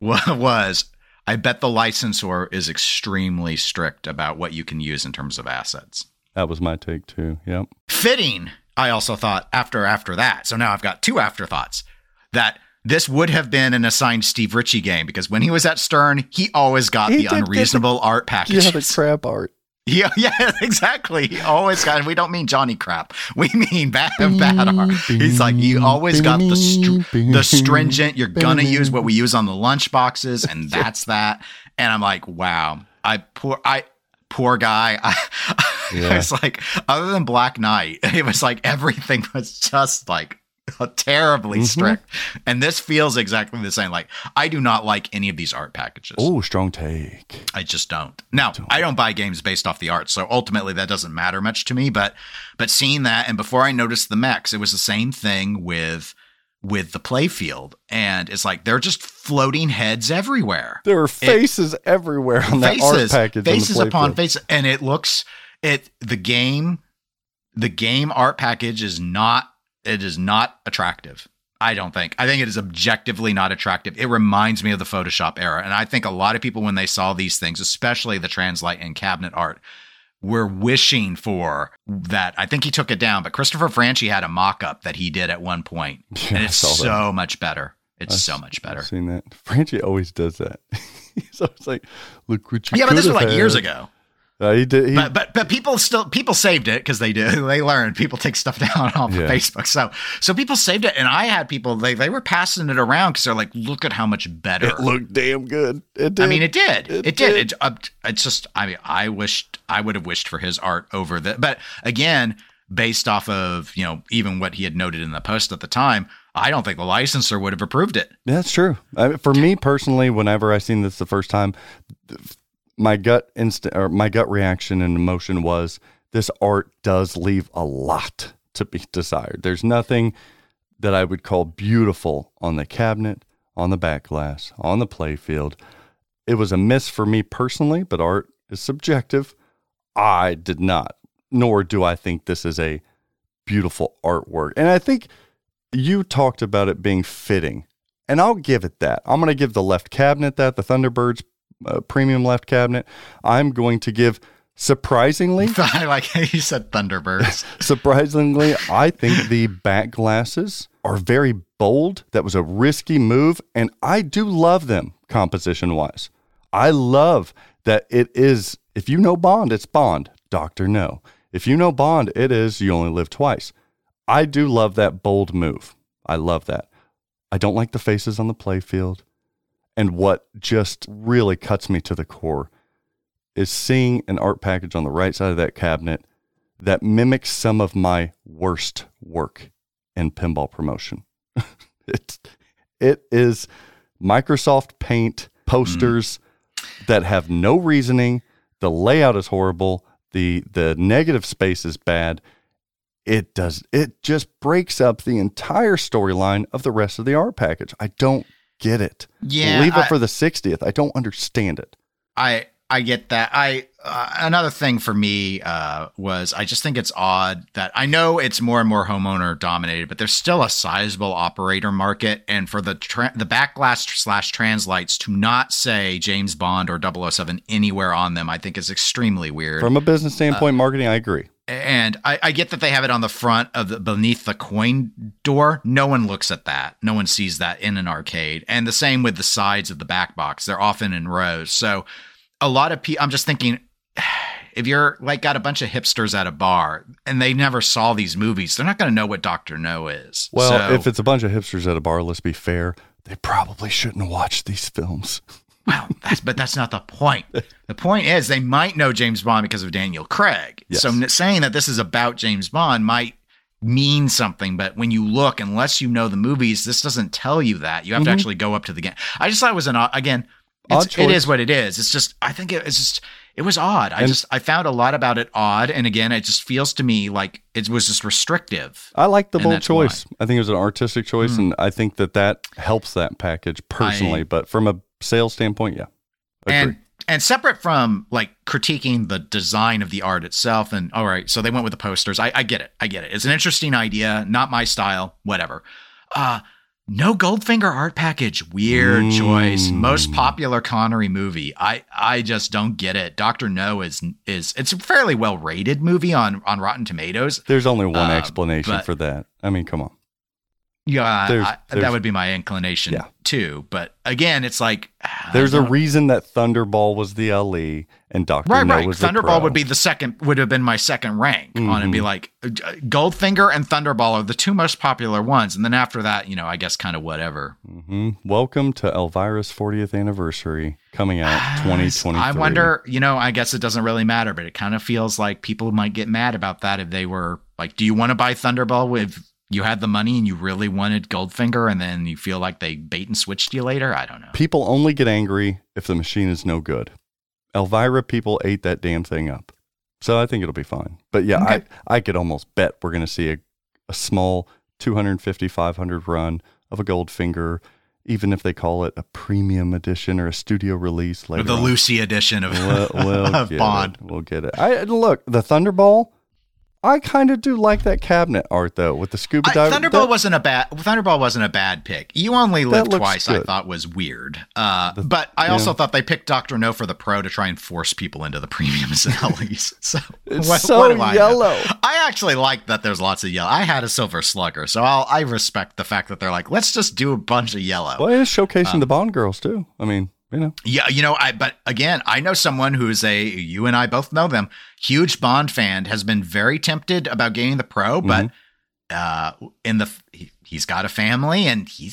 Was, I bet the licensor is extremely strict about what you can use in terms of assets. That was my take too. Yep. Fitting, I also thought after that. So now I've got two afterthoughts. That this would have been an assigned Steve Ritchie game, because when he was at Stern, he always got the unreasonable art packages. Yeah, the crap art. Yeah, exactly. He always got, and we don't mean Johnny crap. We mean Badar. He's like, you always got the stringent, you're going to use what we use on the lunch boxes, and that's that. And I'm like, wow, poor guy. I was like, other than Black Knight, it was like everything was just like terribly strict. And this feels exactly the same. Like, I do not like any of these art packages. Oh, strong take. I just don't. Now, I don't buy games based off the art, so ultimately that doesn't matter much to me. But seeing that, and before I noticed the mechs, it was the same thing with the playfield, and it's like they're just floating heads everywhere. There are faces everywhere on that art package. Faces upon faces, and it looks it. The game art package is not. It is not attractive. I don't think. I think it is objectively not attractive. It reminds me of the Photoshop era, and I think a lot of people when they saw these things, especially the Translite and cabinet art, we're wishing for that. I think he took it down, but Christopher Franchi had a mock-up that he did at one point, and it's so much better. I've seen that. Franchi always does that. He's always like, look what you but this was like years ago. He did, but people saved it because they learned. People take stuff down off of Facebook, so people saved it, and I had people they were passing it around because they're like, look at how much better it looked. Damn good. It did. I mean, it did. It did. It's just, I mean, I would have wished for his art over that, but again, based off of even what he had noted in the post at the time, I don't think the licensor would have approved it. That's true. I mean, for me personally, whenever I seen this the first time. My gut reaction and emotion was this art does leave a lot to be desired. There's nothing that I would call beautiful on the cabinet, on the back glass, on the playfield. It was a miss for me personally, but art is subjective. I did not, nor do I think this is a beautiful artwork. And I think you talked about it being fitting, and I'll give it that. I'm going to give the left cabinet that, the Thunderbirds, premium left cabinet. I'm going to give surprisingly. I like how you said Thunderbirds. Surprisingly, I think the back glasses are very bold. That was a risky move, and I do love them composition wise. I love that it is. If you know Bond, it's Bond. Doctor No. If you know Bond, it is You Only Live Twice. I do love that bold move. I love that. I don't like the faces on the playfield. And what just really cuts me to the core is seeing an art package on the right side of that cabinet that mimics some of my worst work in pinball promotion. It is Microsoft Paint posters that have no reasoning. The layout is horrible. The negative space is bad. It just breaks up the entire storyline of the rest of the art package. I don't get it. Leave it for the 60th. I don't understand it. I get that. Another thing for me was I just think it's odd that I know it's more and more homeowner dominated, but there's still a sizable operator market, and for the backglass / Translites to not say James Bond or 007 anywhere on them, I think is extremely weird. From a business standpoint, marketing, I agree. And I get that they have it on the front of beneath the coin door. No one looks at that. No one sees that in an arcade. And the same with the sides of the back box. They're often in rows. So a lot of people, I'm just thinking, if you're like got a bunch of hipsters at a bar and they never saw these movies, they're not going to know what Dr. No is. Well, so, if it's a bunch of hipsters at a bar, let's be fair, they probably shouldn't have watched these films. Well, that's not the point. The point is they might know James Bond because of Daniel Craig. Yes. So saying that this is about James Bond might mean something, but when you look, unless you know the movies, this doesn't tell you that. You have to actually go up to the game. I just thought it was it is what it is. It's just, I think it was odd. I found a lot about it odd. And again, it just feels to me like it was just restrictive. I like the bold choice. Why. I think it was an artistic choice. And I think that helps that package personally, but from a sales standpoint, yeah. Agreed. And separate from like critiquing the design of the art itself, and all right, so they went with the posters. I get it. It's an interesting idea, not my style, whatever. No Goldfinger art package. Weird choice. Most popular Connery movie. I just don't get it. Dr. No is it's a fairly well rated movie on Rotten Tomatoes. There's only one explanation for that. I mean, come on. Yeah, that would be my inclination too. But again, it's like there's a reason that Thunderball was the LE and Dr. No was the Thunderball would be the second. Would have been my second rank on and be like Goldfinger and Thunderball are the two most popular ones, and then after that, you know, I guess kind of whatever. Welcome to Elvira's 40th anniversary coming out 2023. I wonder. You know, I guess it doesn't really matter, but it kind of feels like people might get mad about that if they were like, "Do you want to buy Thunderball with?" You had the money and you really wanted Goldfinger, and then you feel like they bait and switched you later. I don't know. People only get angry if the machine is no good. Elvira people ate that damn thing up. So I think it'll be fine. But yeah, okay. I could almost bet we're going to see a small 250, 500 run of a Goldfinger, even if they call it a premium edition or a studio release later. Or the on. Lucy edition of, of Bond. We'll get it. Look, the Thunderball. I kind of do like that cabinet art though, with the scuba diver. Thunderball wasn't a bad pick. You Only Live Twice, good. I thought was weird, but I also thought they picked Dr. No for the pro to try and force people into the premiums and LEs. So it's what yellow. I actually like that there's lots of yellow. I had a silver slugger, so I respect the fact that they're like, let's just do a bunch of yellow. Well, it is showcasing the Bond girls too. I mean. You know. Yeah, you know, but again, I know someone who is you and I both know them, huge Bond fan, has been very tempted about getting the pro, but he's got a family, and he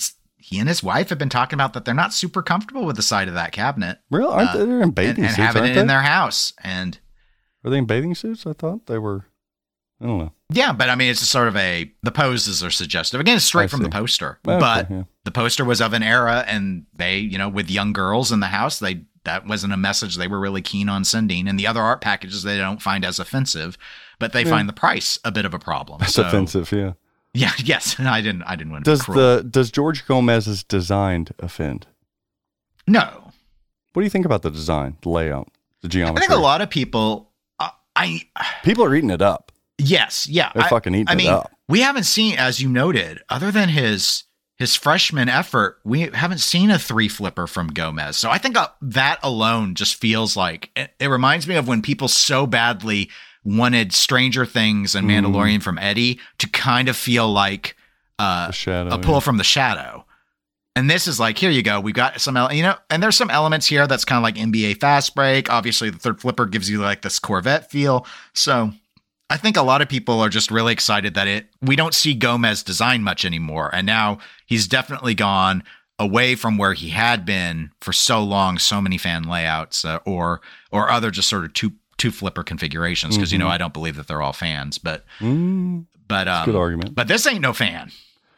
and his wife have been talking about that they're not super comfortable with the side of that cabinet. Really? Aren't they? They're in bathing suits, and having it in their house. And are they in bathing suits? I thought they were. I don't know. Yeah, but I mean, it's just sort of the poses are suggestive. Again, it's straight from the poster, the poster was of an era, and they, you know, with young girls in the house, that wasn't a message they were really keen on sending. And the other art packages they don't find as offensive, but they find the price a bit of a problem. That's offensive, yeah. Yeah, yes. I didn't want to be cruel. Does George Gomez's design offend? No. What do you think about the design, the layout, the geometry? I think a lot of people, people are eating it up. Yes. Yeah. They're fucking eating it up. We haven't seen, as you noted, other than his freshman effort, we haven't seen a three flipper from Gomez. So I think that alone just feels like it reminds me of when people so badly wanted Stranger Things and Mandalorian from Eddy to kind of feel like a pull from the shadow. And this is like, here you go. We've got some, you know, and there's some elements here that's kind of like NBA fast break. Obviously, the third flipper gives you like this Corvette feel. So I think a lot of people are just really excited that we don't see Gomez design much anymore. And now he's definitely gone away from where he had been for so long, so many fan layouts or other just sort of two flipper configurations. Cause you know, I don't believe that they're all fans, but good argument. But this ain't no fan.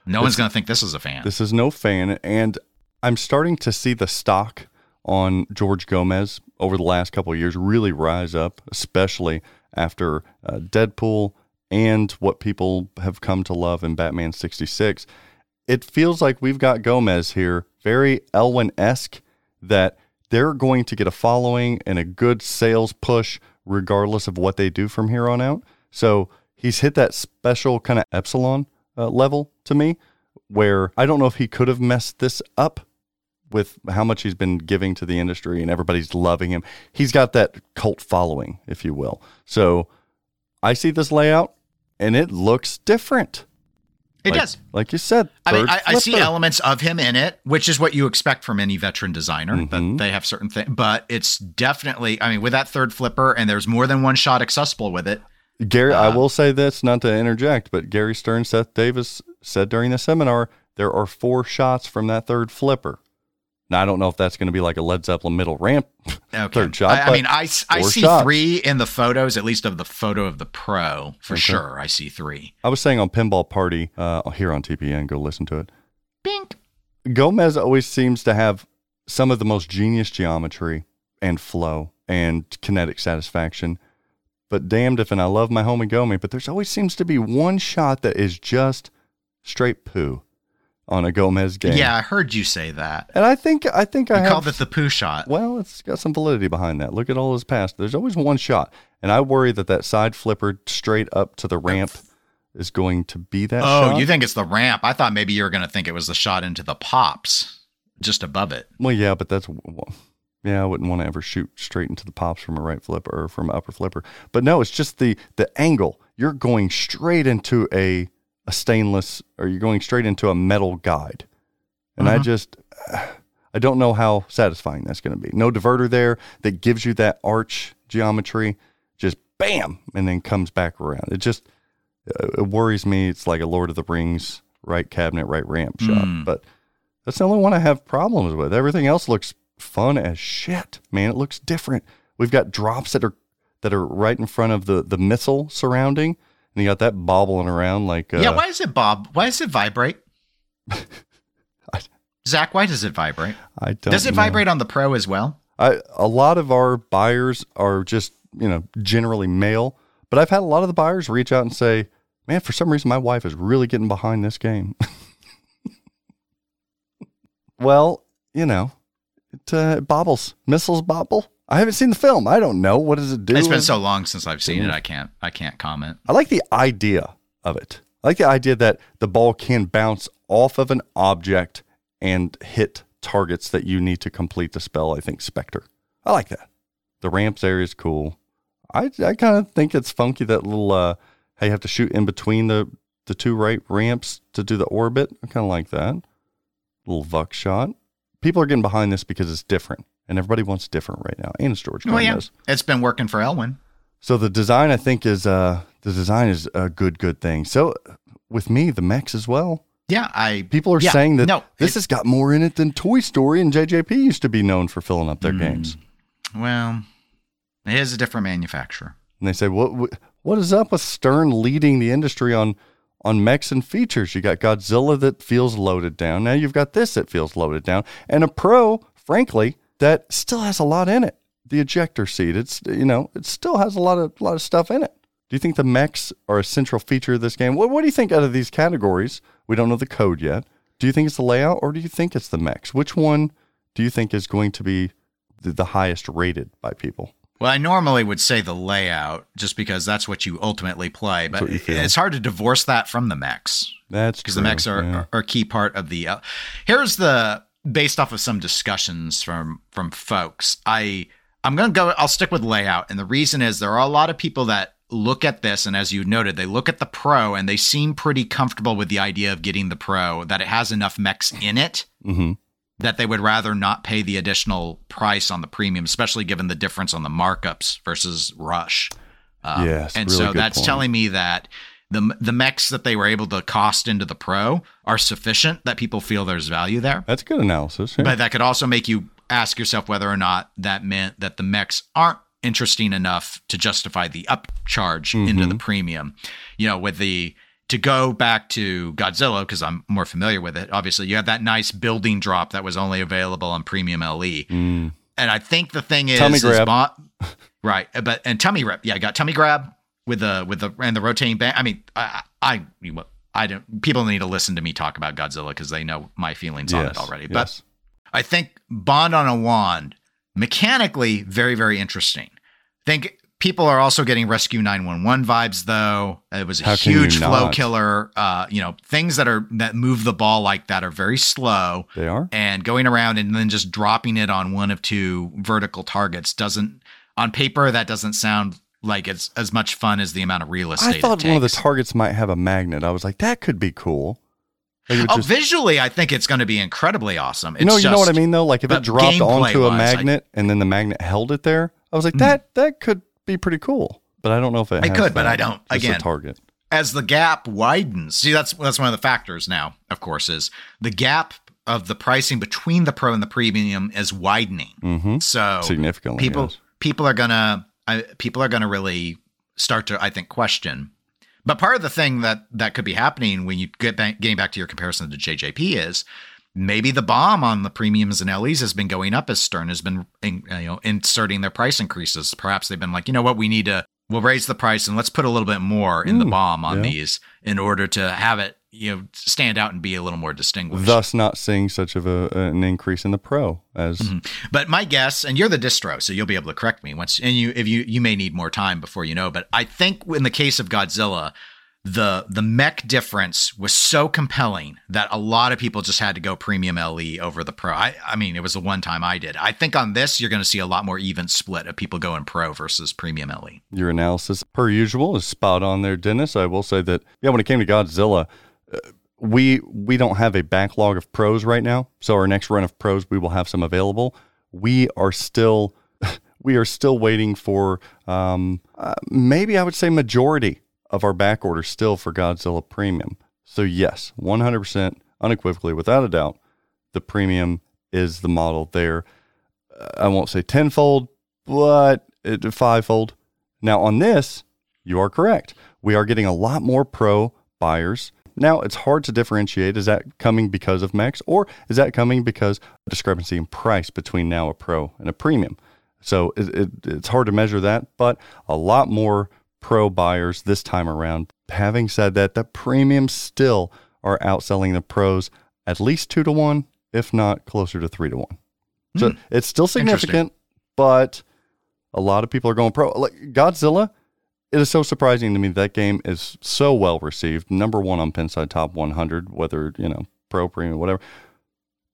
No one's going to think this is a fan. This is no fan. And I'm starting to see the stock on George Gomez over the last couple of years really rise up, especially after Deadpool and what people have come to love in Batman 66. It feels like we've got Gomez here, very Elwin-esque, that they're going to get a following and a good sales push regardless of what they do from here on out. So he's hit that special kind of epsilon level to me, where I don't know if he could have messed this up with how much he's been giving to the industry and everybody's loving him. He's got that cult following, if you will. So I see this layout and it looks different. It does. Like you said. I mean, I see elements of him in it, which is what you expect from any veteran designer, that they have certain things, but it's definitely, I mean, with that third flipper, and there's more than one shot accessible with it. Gary, I will say this, not to interject, but Gary Stern, Seth Davis said during the seminar, there are 4 shots from that third flipper. Now, I don't know if that's going to be like a Led Zeppelin middle ramp third shot. I mean, I see shots. 3 in the photos, at least of the photo of the pro, for sure. I see 3. I was saying on Pinball Party here on TPN, go listen to it. Bink. Gomez always seems to have some of the most genius geometry and flow and kinetic satisfaction. But damned if, and I love my homie Gomez, but there's always seems to be one shot that is just straight poo on a Gomez game. Yeah, I heard you say that. And I think I called it the poo shot. Well, it's got some validity behind that. Look at all his past. There's always one shot. And I worry that side flipper straight up to the ramp is going to be that shot. Oh, you think it's the ramp. I thought maybe you were going to think it was the shot into the pops just above it. Well, yeah, but I wouldn't want to ever shoot straight into the pops from a right flipper or from an upper flipper. But no, it's just the angle. You're going straight into a a stainless, or you're going straight into a metal guide. And I just, I don't know how satisfying that's going to be. No diverter there that gives you that arch geometry, just bam, and then comes back around. It just, it worries me. It's like a Lord of the Rings, right cabinet, right ramp shot. But that's the only one I have problems with. Everything else looks fun as shit, man. It looks different. We've got drops that are right in front of the missile surrounding, and you got that bobbling around like why is it bob? Why does it vibrate? Zach, why does it vibrate? I don't know. Does it vibrate on the Pro as well? A lot of our buyers are just, generally male, but I've had a lot of the buyers reach out and say, man, for some reason, my wife is really getting behind this game. Well, it bobbles. Missiles bobble. I haven't seen the film. I don't know. What does it do? It's been so long since I've seen it. I can't comment. I like the idea of it. I like the idea that the ball can bounce off of an object and hit targets that you need to complete the spell. I think Spectre. I like that. The ramps area is cool. I kind of think it's funky, that little, you have to shoot in between the two right ramps to do the orbit. I kind of like that. Little Vuck shot. People are getting behind this because it's different, and everybody wants different right now. And it's George Gomez. Yeah. It's been working for Elwin. So the design, I think, is a good thing. So with me, the mechs as well. Yeah, people are saying that this has got more in it than Toy Story, and JJP used to be known for filling up their games. Well, it is a different manufacturer. And they say, what is up with Stern leading the industry on mechs and features? You got Godzilla that feels loaded down. Now you've got this that feels loaded down. And a Pro, frankly, that still has a lot in it. The ejector seat, it still has a lot of stuff in it. Do you think the mechs are a central feature of this game? What do you think out of these categories? We don't know the code yet. Do you think it's the layout, or do you think it's the mechs? Which one do you think is going to be the highest rated by people? Well, I normally would say the layout, just because that's what you ultimately play, but it's hard to divorce that from the mechs. That's because the mechs are a key part of the... Here's based off of some discussions from folks, I'll stick with layout. And the reason is there are a lot of people that look at this, and as you noted, they look at the Pro and they seem pretty comfortable with the idea of getting the Pro, that it has enough mechs in it. Mm-hmm. That they would rather not pay the additional price on the premium, especially given the difference on the markups versus Rush. And really so that's point. Telling me that the mechs that they were able to cost into the Pro are sufficient, that people feel there's value there. That's good analysis. Yeah. But that could also make you ask yourself whether or not that meant that the mechs aren't interesting enough to justify the upcharge into the premium. To go back to Godzilla, because I'm more familiar with it, obviously, you have that nice building drop that was only available on Premium LE. And I think the thing is... Tummy grab. Right. And tummy grab. Yeah, I got tummy grab with the rotating band. I mean, I don't... People need to listen to me talk about Godzilla because they know my feelings on it already. But I think Bond on a Wand, mechanically, very, very interesting. I think... People are also getting Rescue 911 vibes, though. It was a huge flow killer. Things that move the ball like that are very slow. They are. And going around and then just dropping it on one of two vertical targets doesn't, on paper, that doesn't sound like it's as much fun as the amount of real estate it takes. I thought one of the targets might have a magnet. I was like, that could be cool. Visually, I think it's going to be incredibly awesome. It's you know what I mean, though? Like if it dropped onto a magnet and then the magnet held it there, I was like, that could be pretty cool, but I don't know if it could, but I don't. Again, target as the gap widens. See, that's one of the factors now, of course, is the gap of the pricing between the Pro and the premium is widening. So significantly, people are gonna really start to, I think, question. But part of the thing that could be happening when you getting back to your comparison to JJP is maybe the bomb on the premiums and LEs has been going up as Stern has been inserting their price increases. Perhaps they've been like, you know what, we'll raise the price and let's put a little bit more in the bomb on these in order to have it stand out and be a little more distinguished. Thus not seeing such of an increase in the Pro as. But my guess, and you're the distro, so you'll be able to correct me once, and you may need more time before but I think in the case of Godzilla, the mech difference was so compelling that a lot of people just had to go premium LE over the pro. I mean, it was the one time I did. I think on this, you're going to see a lot more even split of people going pro versus premium LE. Your analysis, per usual, is spot on there, Dennis. I will say that, yeah, when it came to Godzilla, we don't have a backlog of pros right now. So our next run of pros, we will have some available. We are still waiting for maybe I would say majority of our back order still for Godzilla Premium. So yes, 100% unequivocally, without a doubt, the premium is the model there. I won't say tenfold, but fivefold. Now on this, you are correct. We are getting a lot more pro buyers. Now it's hard to differentiate. Is that coming because of mechs, or is that coming because a discrepancy in price between now a pro and a premium? So it's hard to measure that, but a lot more pro buyers this time around. Having said that, the premiums still are outselling the pros at least 2 to 1, if not closer to 3 to 1. So it's still significant, but a lot of people are going pro. Like Godzilla, it is so surprising to me that game is so well received. Number one on Pinside Top 100, whether, pro, premium, whatever.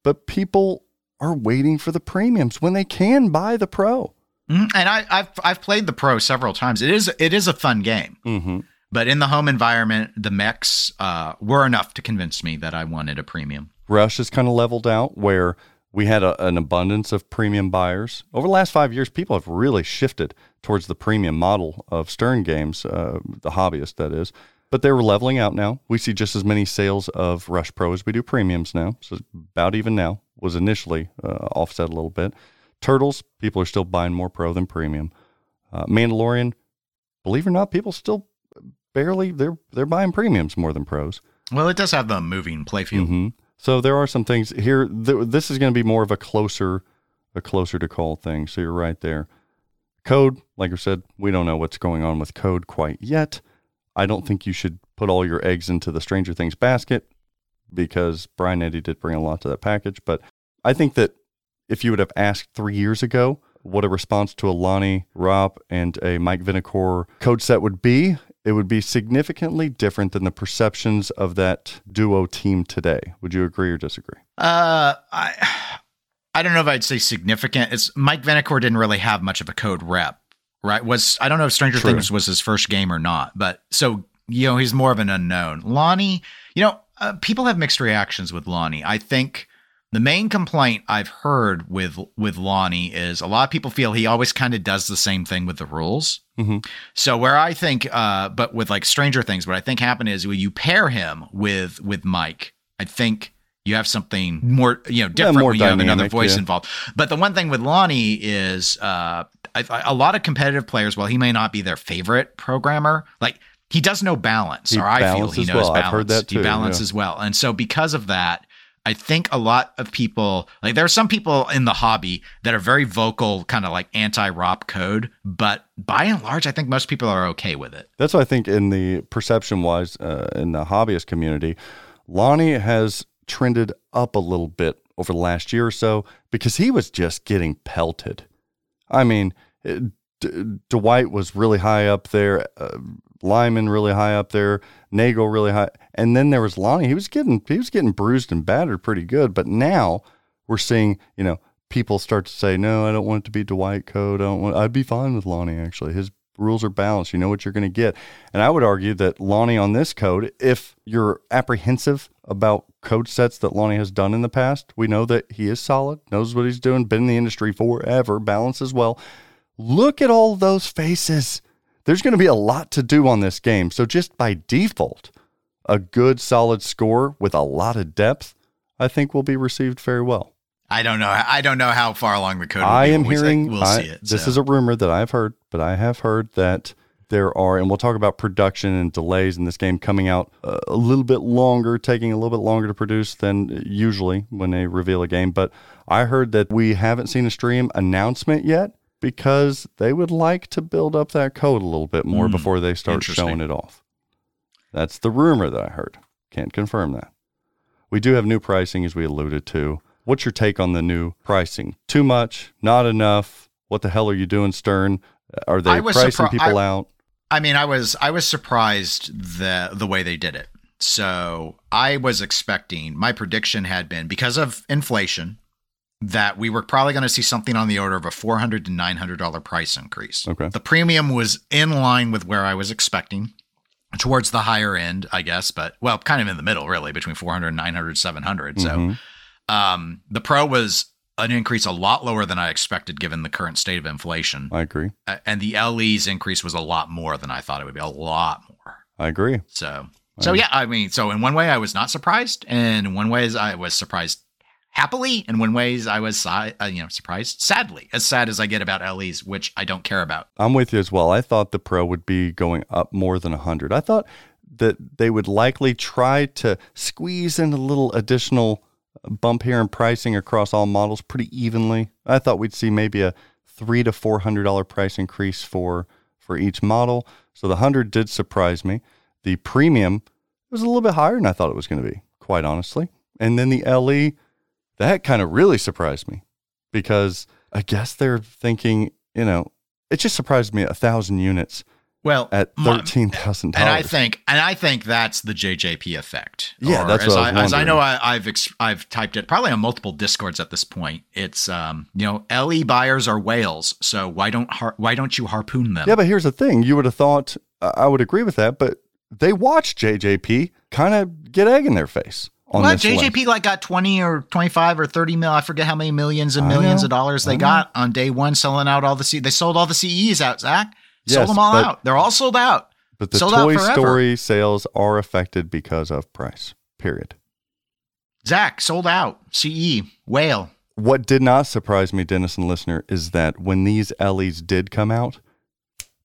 But people are waiting for the premiums when they can buy the pro. And I've played the pro several times. It is a fun game, but in the home environment, the mechs were enough to convince me that I wanted a premium. Rush has kind of leveled out where we had an abundance of premium buyers. Over the last 5 years, people have really shifted towards the premium model of Stern Games, the hobbyist that is, but they were leveling out now. We see just as many sales of Rush Pro as we do premiums now. So it's about even now, was initially offset a little bit. Turtles, people are still buying more pro than premium. Mandalorian, believe it or not, people still barely, they're buying premiums more than pros. Well, it does have the moving playfield. So there are some things here. This is going to be more of a closer to call thing. So you're right there. Code, like I said, we don't know what's going on with code quite yet. I don't think you should put all your eggs into the Stranger Things basket because Brian Eddy did bring a lot to that package. But I think that if you would have asked 3 years ago what a response to a Lonnie Ropp and a Mike Vinicor code set would be, it would be significantly different than the perceptions of that duo team today. Would you agree or disagree? I don't know if I'd say significant. It's Mike Vinicor didn't really have much of a code rep, right? I don't know if Stranger Things was his first game or not, but so, he's more of an unknown. Lonnie, people have mixed reactions with Lonnie. I think the main complaint I've heard with Lonnie is a lot of people feel he always kind of does the same thing with the rules. So where I think, but with like Stranger Things, what I think happened is when you pair him with Mike, I think you have something more, different, more when you dynamic, have another voice involved. But the one thing with Lonnie is a lot of competitive players, while he may not be their favorite programmer, like he does know balance, or I feel he knows balance. I've heard that too, he balances well. And so because of that, I think a lot of people, like there are some people in the hobby that are very vocal, kind of like anti-Ropp code, but by and large, I think most people are okay with it. That's what I think in the perception wise, in the hobbyist community, Lonnie has trended up a little bit over the last year or so because he was just getting pelted. I mean, Dwight was really high up there. Lyman really high up there, Nagel really high. And then there was Lonnie. He was getting bruised and battered pretty good. But now we're seeing, people start to say, no, I don't want it to be Dwight code. I'd be fine with Lonnie. Actually, his rules are balanced. You know what you're going to get. And I would argue that Lonnie on this code, if you're apprehensive about code sets that Lonnie has done in the past, we know that he is solid, knows what he's doing, been in the industry forever, balances well. Look at all those faces. There's going to be a lot to do on this game. So just by default, a good solid score with a lot of depth, I think will be received very well. I don't know how far along the code. We'll see it. This is a rumor that I've heard, but I have heard that there are, and we'll talk about production and delays in this game coming out a little bit longer, taking a little bit longer to produce than usually when they reveal a game. But I heard that we haven't seen a stream announcement yet, because they would like to build up that code a little bit more before they start showing it off. That's the rumor that I heard. Can't confirm that. We do have new pricing, as we alluded to. What's your take on the new pricing? Too much? Not enough? What the hell are you doing, Stern? Are they pricing people out? I mean, I was surprised the way they did it. So I was expecting, my prediction had been, because of inflation, that we were probably going to see something on the order of a $400 to $900 price increase. Okay. The premium was in line with where I was expecting, towards the higher end, I guess, but well, kind of in the middle, really, between 400 and 900, 700. Mm-hmm. So the Pro was an increase a lot lower than I expected, given the current state of inflation. I agree. And the LE's increase was a lot more than I thought it would be, a lot more. I agree. So yeah, I mean, so in one way I was not surprised, and in one way I was surprised happily, and in one ways I was surprised sadly. As sad as I get about LEs, which I don't care about. I'm with you as well. I thought the Pro would be going up more than 100. I thought that they would likely try to squeeze in a little additional bump here in pricing across all models pretty evenly. I thought we'd see maybe a $300 to $400 price increase for each model. So the 100 did surprise me. The premium was a little bit higher than I thought it was going to be, quite honestly. And then the LE, that kind of really surprised me, because I guess they're thinking, you know, it just surprised me 1,000 units. Well, at $13,000, and I think that's the JJP effect. Yeah, or that's what I was wondering. As I know, I've typed it probably on multiple Discords at this point. It's LE buyers are whales, so why don't you harpoon them? Yeah, but here's the thing: you would have thought I would agree with that, but they watched JJP kind of get egg in their face on this JJP one. Like got 20 or 25 or 30 mil. I forget how many millions and millions of dollars they got on day one, selling out all the They sold all the CEs out, Zach. Sold them all out. They're all sold out. But the Toy Story sales are affected because of price, period. Zach, sold out. CE, whale. What did not surprise me, Dennis and listener, is that when these LEs did come out,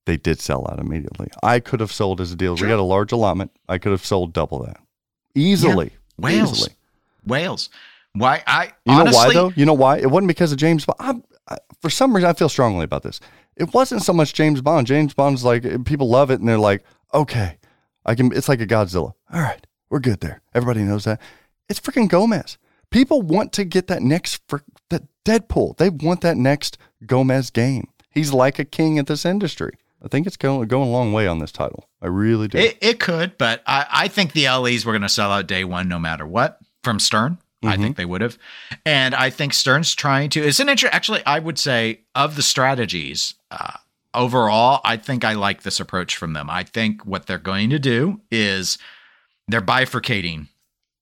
they did sell out immediately. I could have sold as a dealer. Sure. We got a large allotment. I could have sold double that. Easily. Yeah. Whales. Why? You know why, though? You know why? It wasn't because of James Bond. For some reason, I feel strongly about this. It wasn't so much James Bond. James Bond's like, people love it, and they're like, okay, I can. It's like a Godzilla. All right, we're good there. Everybody knows that. It's freaking Gomez. People want to get that next that Deadpool. They want that next Gomez game. He's like a king at this industry. I think it's going a long way on this title. I really do. It could, but I think the LEs were going to sell out day one no matter what from Stern. Mm-hmm. I think they would have. And I think Stern's trying to, it's an interesting, actually, I would say of the strategies overall, I think I like this approach from them. I think what they're going to do is they're bifurcating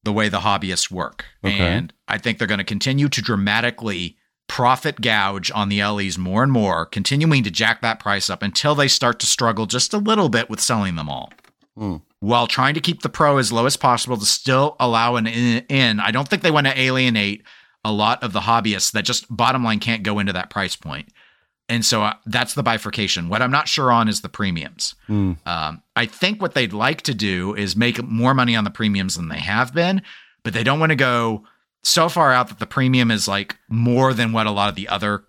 the way the hobbyists work. Okay. And I think they're going to continue to dramatically profit gouge on the LEs more and more, continuing to jack that price up until they start to struggle just a little bit with selling them all. Mm. While trying to keep the Pro as low as possible to still allow an in. I don't think they want to alienate a lot of the hobbyists that just bottom line can't go into that price point. And so that's the bifurcation. What I'm not sure on is the premiums. Mm. I think what they'd like to do is make more money on the premiums than they have been, but they don't want to go so far out that the premium is like more than what a lot of the other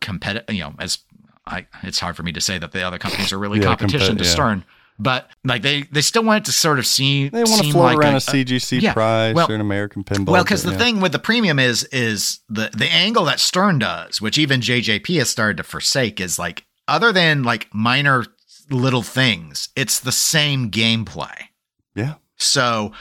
it's hard for me to say that the other companies are really competition to Stern. But like they still want it to sort of seem float like around a CGC prize or an American pinball. Well, because the thing with the premium is the angle that Stern does, which even JJP has started to forsake, is like other than like minor little things, it's the same gameplay. Yeah. So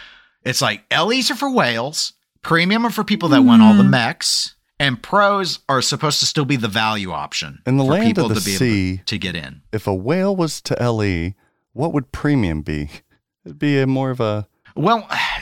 it's like LEs are for whales, premium are for people that want all the mechs, and pros are supposed to still be the value option in the for land people of the to be sea, able to get in. If a whale was to LE. What would premium be? It'd be Well,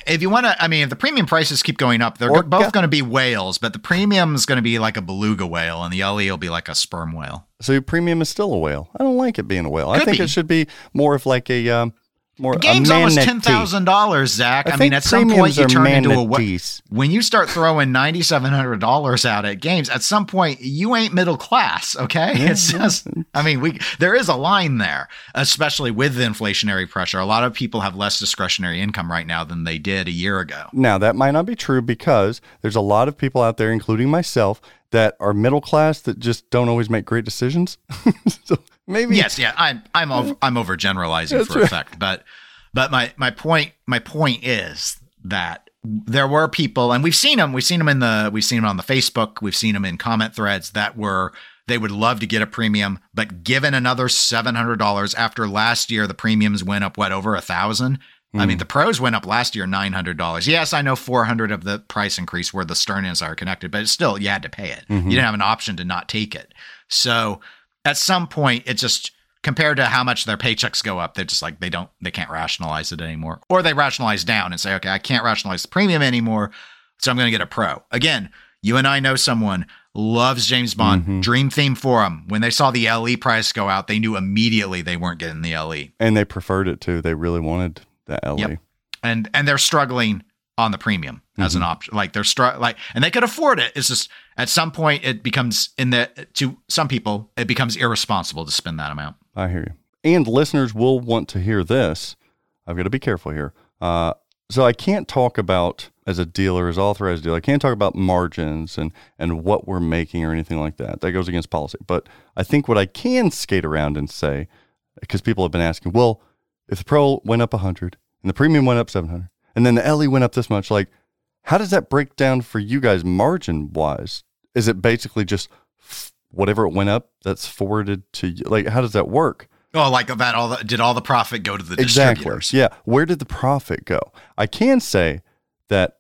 if you want to, I mean, if the premium prices keep going up, they're both going to be whales, but the premium is going to be like a beluga whale and the LE will be like a sperm whale. So your premium is still a whale. I don't like it being a whale. I think it should be more of like a, more. The game's almost $10,000, Zach. I mean, at some point you turn into a whale. When you start throwing $9,700 out at games, at some point you ain't middle class, okay? Yeah, it's just, I mean, there is a line there, especially with the inflationary pressure. A lot of people have less discretionary income right now than they did a year ago. Now, that might not be true because there's a lot of people out there, including myself, that are middle class that just don't always make great decisions. So maybe I'm overgeneralizing effect, but my point is that there were people, and we've seen them on the Facebook, we've seen them in comment threads that were They would love to get a premium, but given another $700 after last year, the premiums went up, what, over $1,000? I mean, the pros went up last year, $900. Yes, I know $400 of the price increase where the Sternians are connected, but it's still, you had to pay it. Mm-hmm. You didn't have an option to not take it. So at some point, it just, compared to how much their paychecks go up, they're just like, they can't rationalize it anymore. Or they rationalize down and say, okay, I can't rationalize the premium anymore, so I'm going to get a pro. Again, you and I know someone loves James Bond, Dream Theme Forum. When they saw the LE price go out, they knew immediately they weren't getting the LE. And they preferred it too. They really wanted the LE. Yep. And they're struggling on the premium as an option. Like they're and they could afford it. It's just at some point it becomes to some people, it becomes irresponsible to spend that amount. I hear you. And listeners will want to hear this. I've got to be careful here. So I can't talk about, as a dealer, as authorized dealer, I can't talk about margins and what we're making or anything like that. That goes against policy. But I think what I can skate around and say, because people have been asking, well, if the Pro went up 100 and the Premium went up 700 and then the LE went up this much, like, how does that break down for you guys margin-wise? Is it basically just whatever it went up that's forwarded to you? Like, how does that work? Oh, like about did all the profit go to the distributors? Yeah. Where did the profit go? I can say that,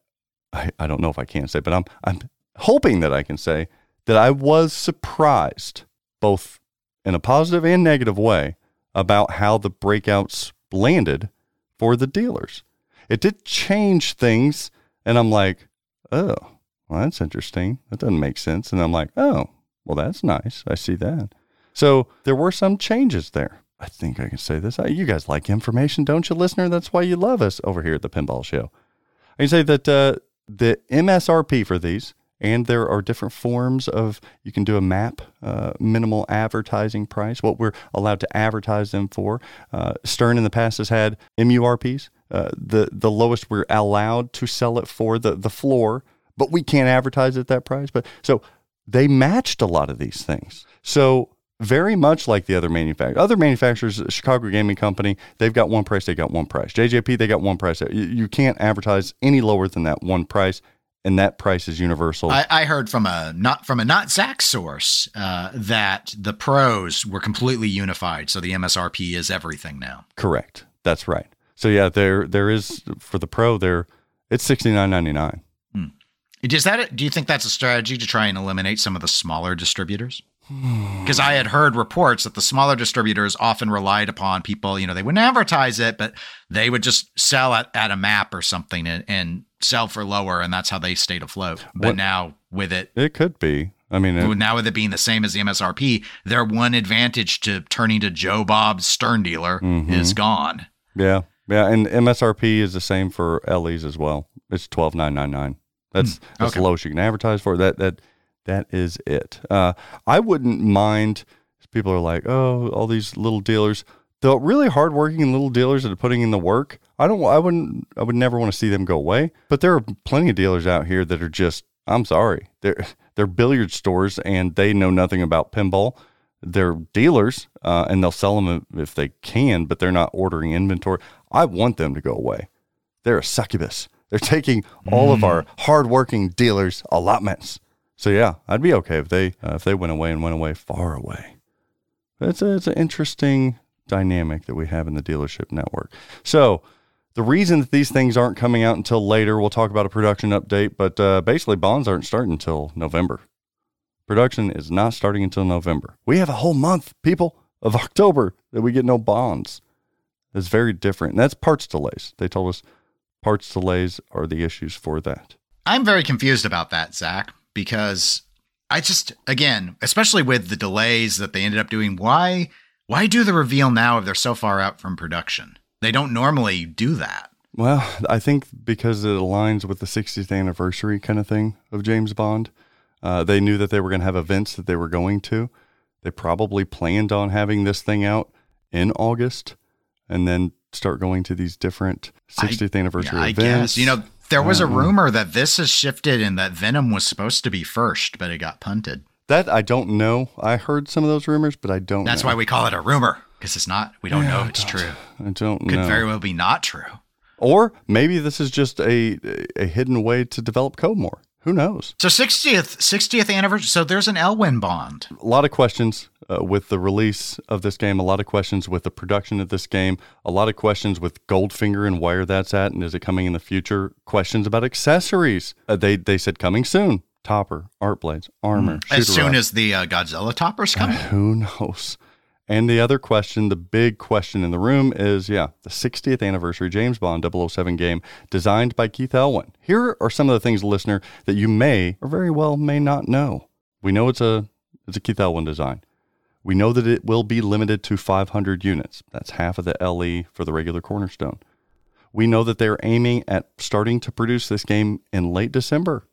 I don't know if I can say, but I'm hoping that I can say that I was surprised, both in a positive and negative way, about how the breakouts landed for the dealers. It did change things, and I'm like, oh, well, that's interesting. That doesn't make sense. And I'm like, oh, well, that's nice. I see that. So there were some changes there. I think I can say this. You guys like information, don't you, listener? That's why you love us over here at the Pinball Show. I can say that the MSRP for these, and there are different forms of, you can do a MAP, minimal advertising price, what we're allowed to advertise them for. Stern in the past has had MURPs, the lowest we're allowed to sell it for, the floor, but we can't advertise at that price. But so they matched a lot of these things. So very much like the other manufacturers. Other manufacturers, Chicago Gaming Company, they've got one price, they got one price. JJP, they got one price. You can't advertise any lower than that one price, and that price is universal. I heard from a not Zach source that the pros were completely unified, so the MSRP is everything now. Correct. That's right. So yeah, there is for the pro there. It's $69.99. Do you think that's a strategy to try and eliminate some of the smaller distributors? Because I had heard reports that the smaller distributors often relied upon people, you know, they wouldn't advertise it, but they would just sell at a MAP or something and sell for lower. And that's how they stayed afloat. But now with it, it could be. I mean, now with it being the same as the MSRP, their one advantage to turning to Joe Bob's Stern dealer is gone. Yeah. Yeah. And MSRP is the same for LEs as well. It's $12,999. That's the lowest you can advertise for. That is it. I wouldn't mind. People are like, oh, all these little dealers, the really hardworking little dealers that are putting in the work. I would never want to see them go away. But there are plenty of dealers out here that are just, I'm sorry, they're billiard stores and they know nothing about pinball. They're dealers, and they'll sell them if they can, but they're not ordering inventory. I want them to go away. They're a succubus. They're taking all of our hardworking dealers' allotments. So yeah, I'd be okay if they went away far away. It's an interesting dynamic that we have in the dealership network. So the reason that these things aren't coming out until later, we'll talk about a production update, but basically bonds aren't starting until November. Production is not starting until November. We have a whole month, people, of October that we get no bonds. It's very different. And that's parts delays. They told us parts delays are the issues for that. I'm very confused about that, Zach. Because I just, again, especially with the delays that they ended up doing, why do the reveal now if they're so far out from production? They don't normally do that. Well, I think because it aligns with the 60th anniversary kind of thing of James Bond. They knew that they were going to have events that they were going to. They probably planned on having this thing out in August and then start going to these different 60th anniversary events. I guess, you know. There was a rumor that this has shifted and that Venom was supposed to be first, but it got punted. That I don't know. I heard some of those rumors, but I don't know. That's why we call it a rumor, because it's not, we don't know if it's true. I don't know. Could very well be not true. Or maybe this is just a hidden way to develop code more. Who knows? So 60th anniversary. So there's an Elwin Bond. A lot of questions with the release of this game. A lot of questions with the production of this game. A lot of questions with Goldfinger and where that's at and is it coming in the future. Questions about accessories. They said coming soon. Topper, art blades, armor. As soon as the Godzilla toppers come. Who knows? And the other question, the big question in the room is, the 60th anniversary James Bond 007 game designed by Keith Elwin. Here are some of the things, listener, that you may or very well may not know. We know it's a Keith Elwin design. We know that it will be limited to 500 units. That's half of the LE for the regular Cornerstone. We know that they're aiming at starting to produce this game in late December.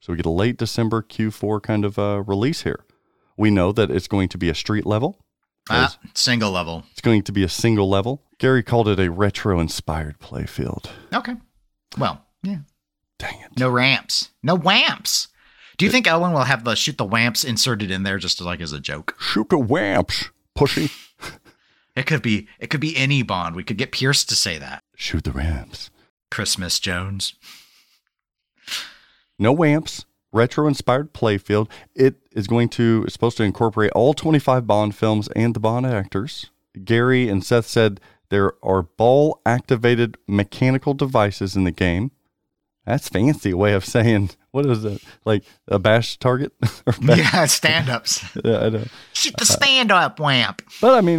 So we get a late December Q4 kind of release here. We know that it's going to be a street level. Single level. It's going to be a single level. Gary called it a retro-inspired playfield. Okay. Well, yeah. Dang it. No ramps. No wamps. Do you think Elwin will have the shoot the wamps inserted in there just as a joke? Shoot the wamps, pushy. It could be any Bond. We could get Pierce to say that. Shoot the wamps. Christmas Jones. No wamps. Retro-inspired playfield. It is supposed to incorporate all 25 Bond films and the Bond actors. Gary and Seth said there are ball-activated mechanical devices in the game. That's a fancy way of saying, what is it? Like a bash target? Yeah, stand-ups. Yeah, I know. Shoot the stand-up wamp. But I mean,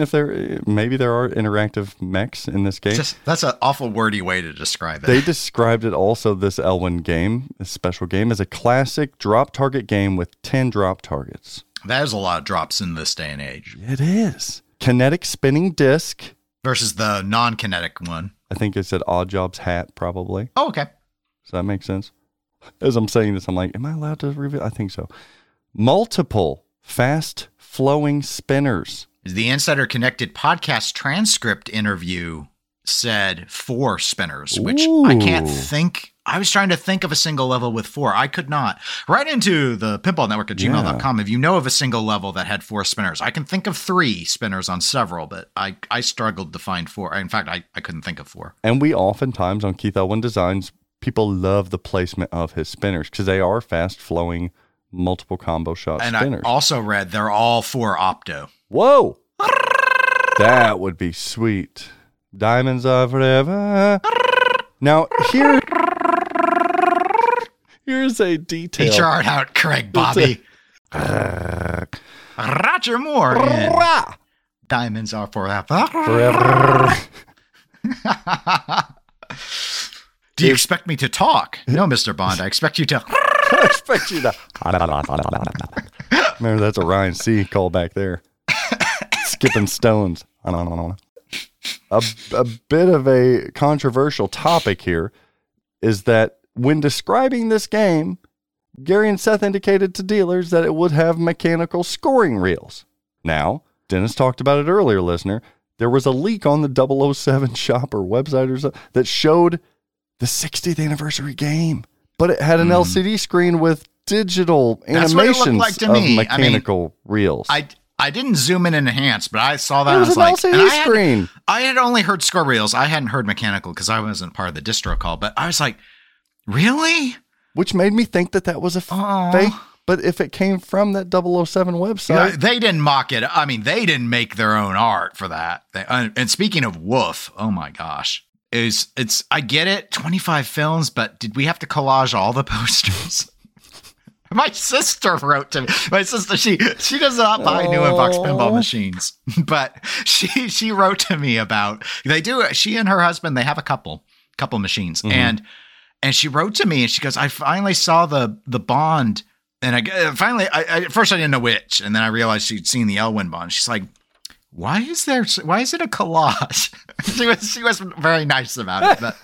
maybe there are interactive mechs in this game. That's an awful wordy way to describe it. They described it also, this Elwin game, this special game, as a classic drop target game with 10 drop targets. That is a lot of drops in this day and age. It is. Kinetic spinning disc. Versus the non-kinetic one. I think it said Oddjob's hat, probably. Oh, okay. Does that make sense? As I'm saying this, I'm like, am I allowed to reveal? I think so. Multiple fast-flowing spinners. The Insider Connected podcast transcript interview said 4 spinners, which I can't think. I was trying to think of a single level with 4. I could not. Write into the pinballnetwork@gmail.com if you know of a single level that had 4 spinners. I can think of 3 spinners on several, but I struggled to find 4. In fact, I couldn't think of 4. And we oftentimes on Keith Elwin Designs, people love the placement of his spinners because they are fast-flowing, multiple combo shot and spinners. And I also read they're all 4 opto. Whoa! That would be sweet. Diamonds are forever. Now, here's a detail. He charted out Craig Bobby. Roger Moore. Diamonds are forever. Do you expect me to talk? No, Mr. Bond. I expect you to. I expect you to. Remember, that's a Ryan C. call back there. Skipping stones. A bit of a controversial topic here is that when describing this game, Gary and Seth indicated to dealers that it would have mechanical scoring reels. Now, Dennis talked about it earlier, listener. There was a leak on the 007 shop or website or something that showed the 60th anniversary game, but it had an LCD screen with digital animations mechanical reels. I didn't zoom in and enhance, but I saw that. It was an LCD screen. I had only heard score reels. I hadn't heard mechanical because I wasn't part of the distro call, but I was like, really? Which made me think that was a fake. But if it came from that 007 website. Yeah, they didn't mock it. I mean, they didn't make their own art for that. And speaking of woof, oh my gosh. I get it, 25 films, but did we have to collage all the posters? My sister wrote to me. My sister, she does not buy new in-box pinball machines, but she wrote to me about they do. She and her husband, they have a couple machines, and she wrote to me and she goes, I finally saw the Bond, and at first I didn't know which, and then I realized she'd seen the Elwin Bond. She's like, why is it a collage? she was very nice about it, but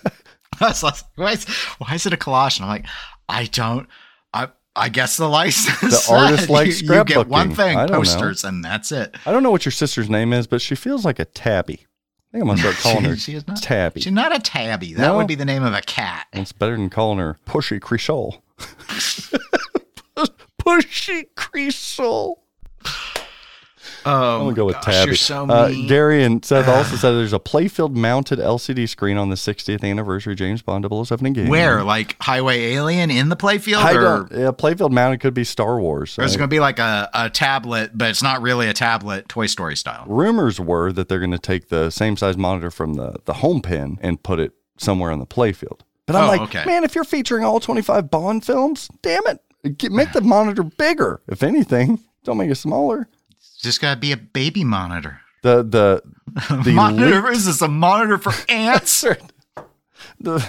I was like, why is it a collage? And I'm like, I guess the license. The artist likes scrapbooking. You get one thing, posters, and that's it. I don't know what your sister's name is, but she feels like a tabby. I think I'm going to start calling her Tabby. She's not a tabby. That would be the name of a cat. It's better than calling her Pushy Kriesel. Pushy Kriesel. I'll go with Tabby. You're so mean. Darian said, also said there's a Playfield mounted LCD screen on the 60th anniversary James Bond 007 engagement. Where? Like Highway Alien in the Playfield? Playfield mounted could be Star Wars. So. There's going to be like a tablet, but it's not really a tablet, Toy Story style. Rumors were that they're going to take the same size monitor from the home pen and put it somewhere on the Playfield. But I'm man, if you're featuring all 25 Bond films, damn it, make the monitor bigger. If anything, don't make it smaller. It's just got to be a baby monitor. The monitor is this a monitor for ants? the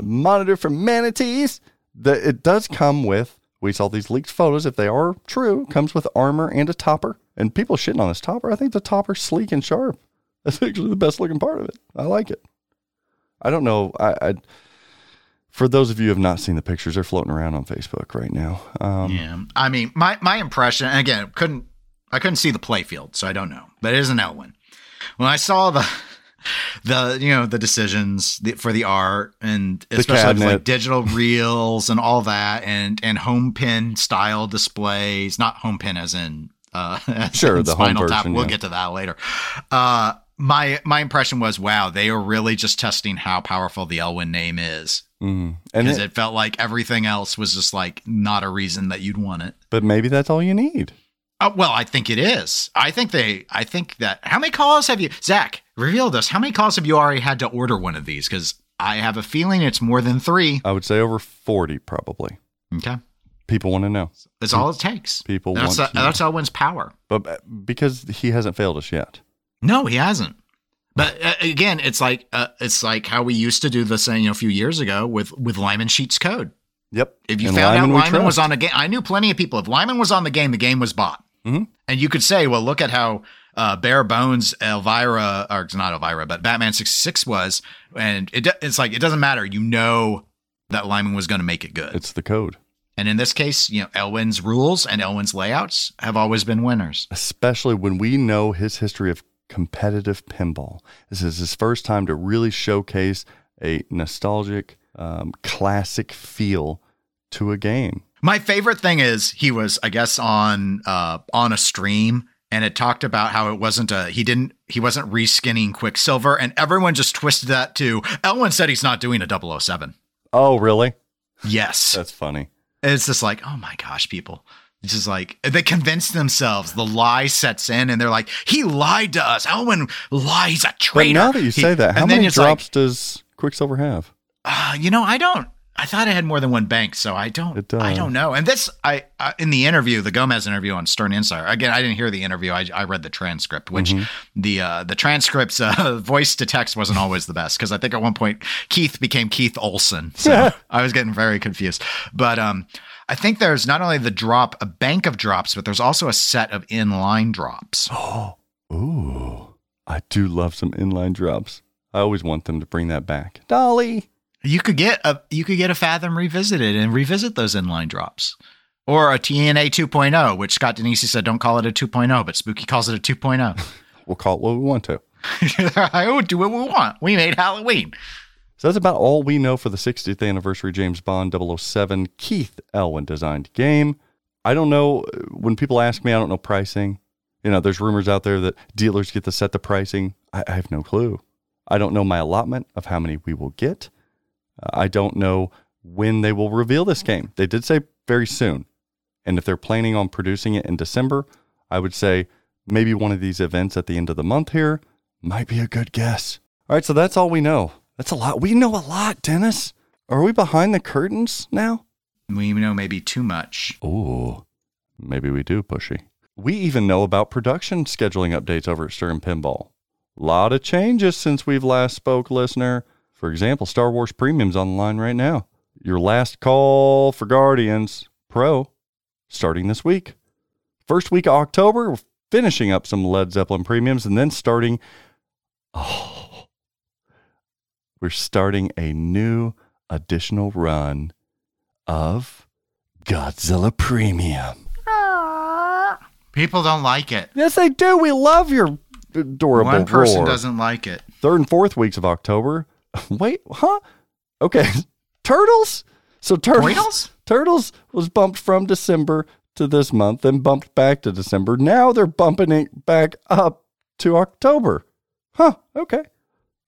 monitor for manatees. It does come with. We saw these leaked photos. If they are true, comes with armor and a topper. And people shitting on this topper. I think the topper's sleek and sharp. That's actually the best looking part of it. I like it. I don't know. For those of you who have not seen the pictures, they're floating around on Facebook right now. I mean, my impression, and again, I couldn't see the playfield, so I don't know. But it is an Elwin. When I saw the decisions for the art, and especially with like digital reels and all that, and home pin style displays, not home pin as in the Spinal Tap. We'll get to that later. My impression was, wow, they are really just testing how powerful the Elwin name is. Mm. And because it felt like everything else was just like not a reason that you'd want it. But maybe that's all you need. Well, I think it is. I think that how many calls have you, Zach, reveal this. How many calls have you already had to order one of these? Because I have a feeling it's more than 3. I would say over 40 probably. Okay. People want to know. That's all it takes. That's Elwin's power. But because he hasn't failed us yet. No, he hasn't. But again, it's like how we used to do this, a few years ago with Lyman Sheets code. Yep. If you found out Lyman was on a game, I knew plenty of people. If Lyman was on the game was bought. Mm-hmm. And you could say, well, look at how bare bones Elvira, or it's not Elvira, but Batman 66 was, and it's like it doesn't matter. You know that Lyman was going to make it good. It's the code. And in this case, Elwin's rules and Elwin's layouts have always been winners, especially when we know his history of competitive pinball. This is his first time to really showcase a nostalgic, classic feel to a game. My favorite thing is he was, I guess, on a stream, and it talked about how it wasn't he wasn't reskinning Quicksilver, and everyone just twisted that to Elwin said he's not doing a 007. Oh, really? Yes. That's funny. It's just like, oh my gosh, people. It's just like they convince themselves, the lie sets in, and they're like, he lied to us. Elwin lies, a traitor. But now that you say that, how many drops does Quicksilver have? I don't. I thought it had more than one bank, so I don't. I don't know. And this, I in the interview, the Gomez interview on Stern Insider. Again, I didn't hear the interview. I read the transcript, which the transcript's voice to text wasn't always the best, because I think at one point Keith became Keith Olsen. So I was getting very confused. But I think there's not only a bank of drops, but there's also a set of inline drops. Oh, ooh! I do love some inline drops. I always want them to bring that back, Dolly. You could get a Fathom Revisited and revisit those inline drops, or a TNA 2.0, which Scott Denisi said don't call it a 2.0, but Spooky calls it a 2.0. We'll call it what we want to. I would do what we want. We made Halloween. So that's about all we know for the 60th anniversary James Bond 007 Keith Elwin designed game. I don't know. When people ask me, I don't know pricing. There's rumors out there that dealers get to set the pricing. I have no clue. I don't know my allotment of how many we will get. I don't know when they will reveal this game. They did say very soon. And if they're planning on producing it in December, I would say maybe one of these events at the end of the month here might be a good guess. All right, so that's all we know. That's a lot. We know a lot, Dennis. Are we behind the curtains now? We know maybe too much. Ooh, maybe we do, Pushy. We even know about production scheduling updates over at Stern Pinball. A lot of changes since we've last spoke, listener. For example, Star Wars Premium's on the line right now. Your last call for Guardians Pro starting this week. First week of October, we're finishing up some Led Zeppelin Premiums, and then we're starting a new additional run of Godzilla Premium. People don't like it. Yes, they do. We love your adorable roar. One person doesn't like it. Third and fourth weeks of October. Wait, huh? Okay. Turtles? So Turtles was bumped from December to this month, then bumped back to December. Now they're bumping it back up to October. Huh, okay.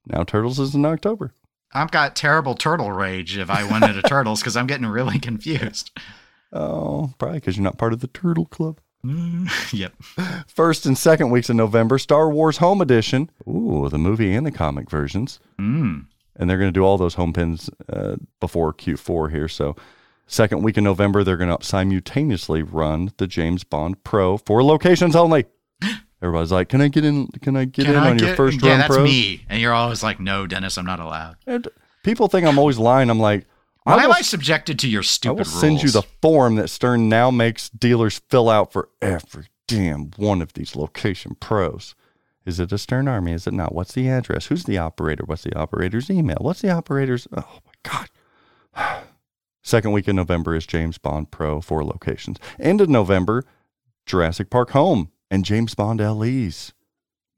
Now Turtles is in October. I've got terrible turtle rage if I wanted a Turtles, because I'm getting really confused. Oh, probably because you're not part of the Turtle Club. Yep. First and second weeks of November, Star Wars Home Edition. Ooh, the movie and the comic versions. Mm. And they're going to do all those home pins before Q4 here. So second week of November, they're going to simultaneously run the James Bond Pro for locations only. Everybody's like, can I get in? Can I get in on your first run? Yeah, that's me. And you're always like, no, Dennis, I'm not allowed. And people think I'm always lying. I'm like, why am I subjected to your stupid rules? I will send you the form that Stern now makes dealers fill out for every damn one of these location pros. Is it a Stern Army? Is it not? What's the address? Who's the operator? What's the operator's email? What's the operator's? Oh, my God. Second week in November is James Bond Pro, 4 locations. End of November, Jurassic Park Home and James Bond LEs.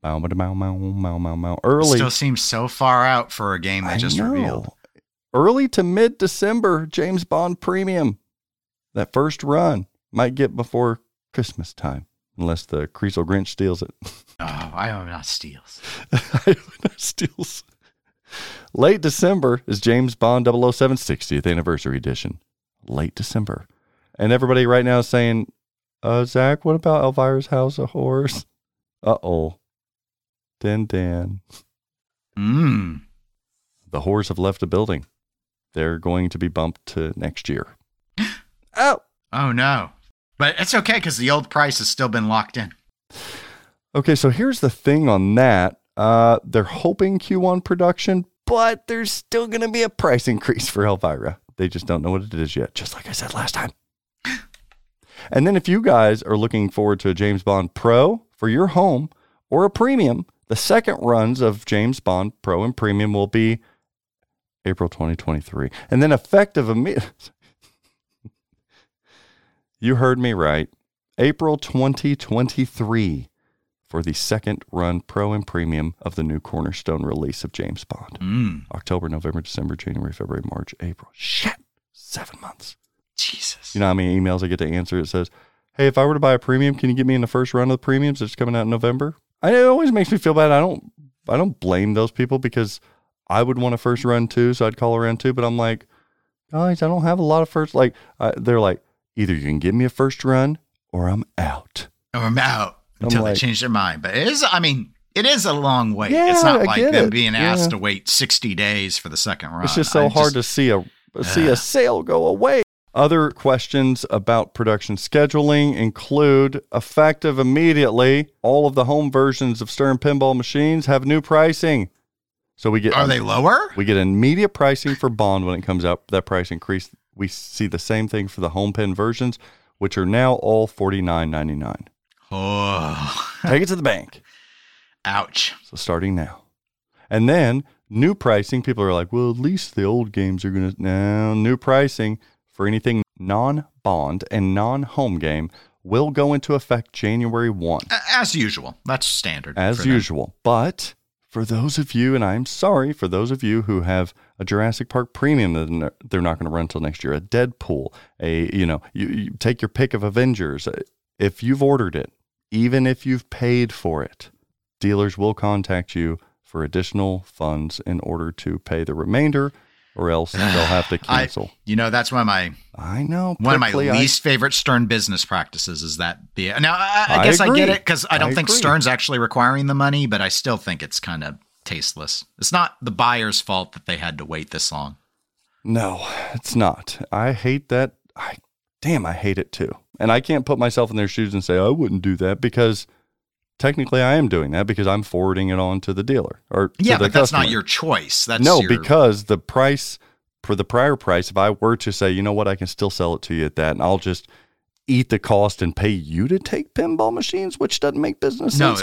Early. It still seems so far out for a game they just revealed. Early to mid-December, James Bond Premium. That first run might get before Christmas time, unless the Kriesel Grinch steals it. Oh, I hope not steals. Late December is James Bond 007 60th Anniversary Edition. Late December. And everybody right now is saying, Zach, what about Elvira's House of Horrors? Uh-oh. Dan. Mmm. The horrors have left the building. They're going to be bumped to next year. Oh, no. But it's okay because the old price has still been locked in. Okay, so here's the thing on that. They're hoping Q1 production, but there's still going to be a price increase for Elvira. They just don't know what it is yet, just like I said last time. And then if you guys are looking forward to a James Bond Pro for your home or a premium, the second runs of James Bond Pro and Premium will be April 2023. And then effective immediately. You heard me right. April 2023 for the second run Pro and Premium of the new Cornerstone release of James Bond. October, November, December, January, February, March, April. Shit. 7 months. Jesus. You know how many emails I get to answer? It says, hey, if I were to buy a premium, can you get me in the first run of the premiums that's coming out in November? It always makes me feel bad. I don't blame those people because I would want a first run too, so I'd call around too. But I'm like, guys, I don't have a lot of first. Like they're like, either you can give me a first run or I'm out. Until they change their mind. But it is, it is a long wait. Yeah, it's not like them being asked to wait 60 days for the second run. It's just so hard to see a sale go away. Other questions about production scheduling include effective immediately. All of the home versions of Stern Pinball machines have new pricing. So we get they lower? We get immediate pricing for Bond when it comes out. That price increase. We see the same thing for the home pin versions, which are now all $49.99. Oh, take it to the bank. Ouch. So starting now, and then new pricing. People are like, well, at least the old games are gonna now new pricing. For anything non-Bond and non-home game will go into effect January 1. As usual. That's standard. As usual. But for those of you, and I'm sorry, for those of you who have a Jurassic Park Premium that they're not going to run until next year, a Deadpool, you take your pick of Avengers. If you've ordered it, even if you've paid for it, dealers will contact you for additional funds in order to pay the remainder, or else they'll have to cancel. That's one of my least favorite Stern business practices is that. I guess I get it because I don't think Stern's actually requiring the money, but I still think it's kind of tasteless. It's not the buyer's fault that they had to wait this long. No, it's not. I hate that. I hate it too. And I can't put myself in their shoes and say I wouldn't do that because technically, I am doing that because I'm forwarding it on to the dealer or to the customer. That's not your choice. Because the price for the prior price, if I were to say, you know what, I can still sell it to you at that, and I'll just eat the cost and pay you to take pinball machines, which doesn't make business sense.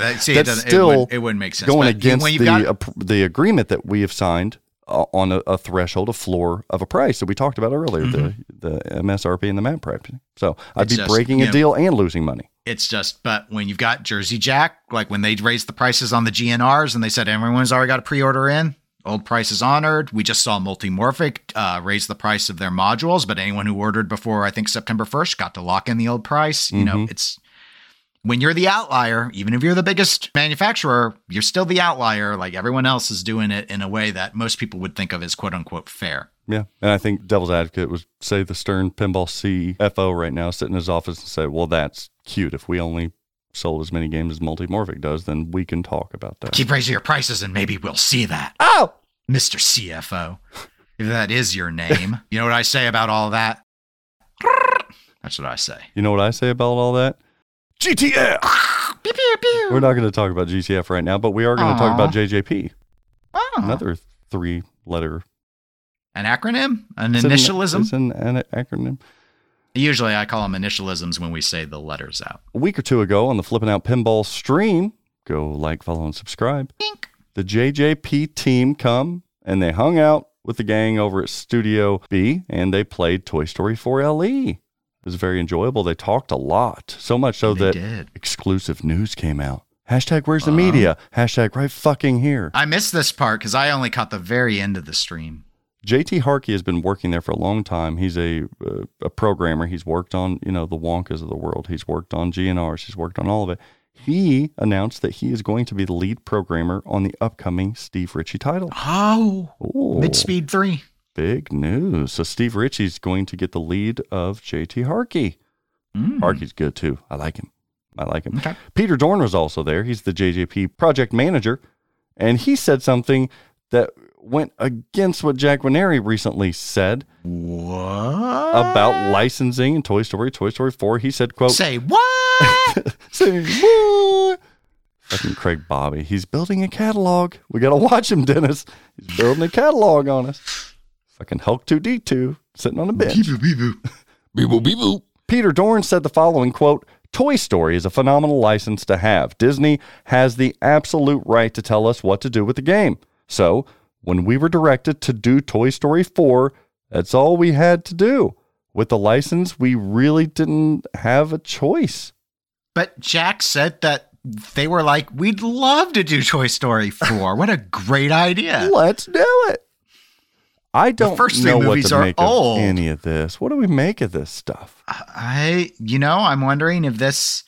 No, it wouldn't make sense. Going against the agreement that we have signed on a threshold, a floor of a price that we talked about earlier, the MSRP and the MAP price. So I'd be breaking a deal and losing money. It's just, but when you've got Jersey Jack, like when they raised the prices on the GNRs and they said everyone's already got a pre-order in, Old price is honored. We just saw Multimorphic raise the price of their modules, but anyone who ordered before, I think, September 1st got to lock in the old price. You know, it's when you're the outlier, even if you're the biggest manufacturer, you're still the outlier. Like everyone else is doing it in a way that most people would think of as quote unquote fair. Yeah. And I think devil's advocate would say the Stern Pinball CFO right now sit in his office and say, well, that's cute. If we only sold as many games as Multimorphic does, then we can talk about that. Keep raising your prices and maybe we'll see that. Oh, Mr. CFO, if that is your name. You know what I say about all that? That's what I say. You know what I say about all that? GTF. We're not going to talk about GTF right now, but we are going to talk about JJP. Aww. Another three-letter. An acronym? An initialism? It's an acronym. Usually I call them initialisms when we say the letters out. A week or two ago on the Flipping Out Pinball stream, go like, follow, and subscribe. Bink. The JJP team come and they hung out with the gang over at Studio B and they played Toy Story 4 LE. It was very enjoyable. They talked a lot. So much so they that did. Exclusive news came out. Hashtag where's the media? Hashtag right fucking here. I missed this part because I only caught the very end of the stream. JT Harkey has been working there for a long time. He's a programmer. He's worked on, you know, the Wonkas of the world. He's worked on GNRs. He's worked on all of it. He announced that he is going to be the lead programmer on the upcoming Steve Ritchie title. Oh, Mid-Speed 3. Big news. So Steve Ritchie's going to get the lead of JT Harkey. Harkey's good, too. I like him. Okay. Peter Dorn was also there. He's the JJP project manager. And he said something that went against what Jack Winnery recently said. What? About licensing and Toy Story 4. He said, quote, say what? Say what? Fucking Craig Bobby. He's building a catalog. We got to watch him, Dennis. He's building a catalog on us. Fucking Hulk 2D2 sitting on a bench. Beep boop. Peter Dorn said the following, quote, Toy Story is a phenomenal license to have. Disney has the absolute right to tell us what to do with the game. So, when we were directed to do Toy Story 4, that's all we had to do. With the license, we really didn't have a choice. But Jack said that they were like, we'd love to do Toy Story 4. What a great idea. Let's do it. I don't know what to make of any of this. What do we make of this stuff? I'm wondering if this...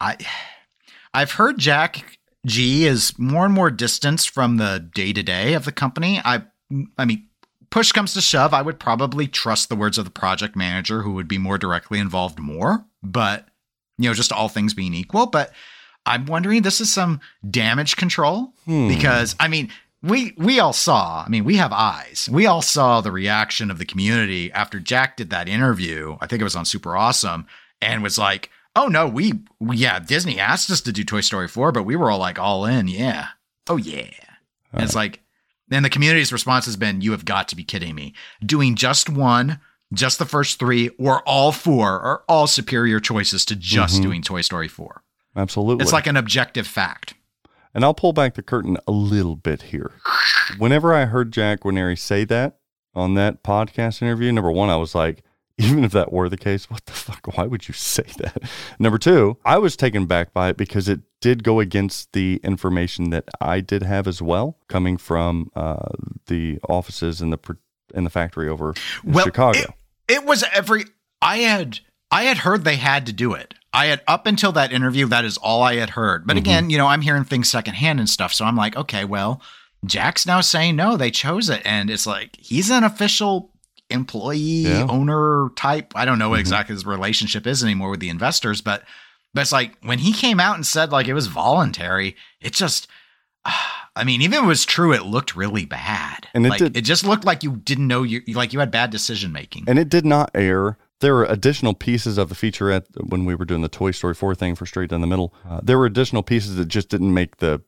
I've heard Jack G is more and more distanced from the day-to-day of the company. I mean, push comes to shove, I would probably trust the words of the project manager who would be more directly involved more, but, you know, just all things being equal. But I'm wondering, this is some damage control because, I mean, we all saw, I mean, we have eyes. We all saw the reaction of the community after Jack did that interview. I think it was on Super Awesome and was like, oh, no, Disney asked us to do Toy Story 4, but we were all like all in. Yeah. Oh, yeah. And it's like, and the community's response has been, you have got to be kidding me. Doing just one, just the first three, or all four are all superior choices to just doing Toy Story 4. Absolutely. It's like an objective fact. And I'll pull back the curtain a little bit here. Whenever I heard Jack Winnery say that on that podcast interview, number one, I was like, even if that were the case, what the fuck? Why would you say that? Number two, I was taken back by it because it did go against the information that I did have as well, coming from the offices and the factory over in Chicago. It was I had heard they had to do it. I had, up until that interview, that is all I had heard. But again, you know, I'm hearing things secondhand and stuff, so I'm like, okay, well, Jack's now saying no, they chose it, and it's like he's an official employee owner type. I don't know what exactly his relationship is anymore with the investors, but it's like when he came out and said like it was voluntary, it just, I mean, even if it was true, it looked really bad. And like, it just looked like you didn't know you had bad decision making. And it did not air. There were additional pieces of the featurette when we were doing the Toy Story 4 thing for Straight Down the Middle. There were additional pieces that just didn't make the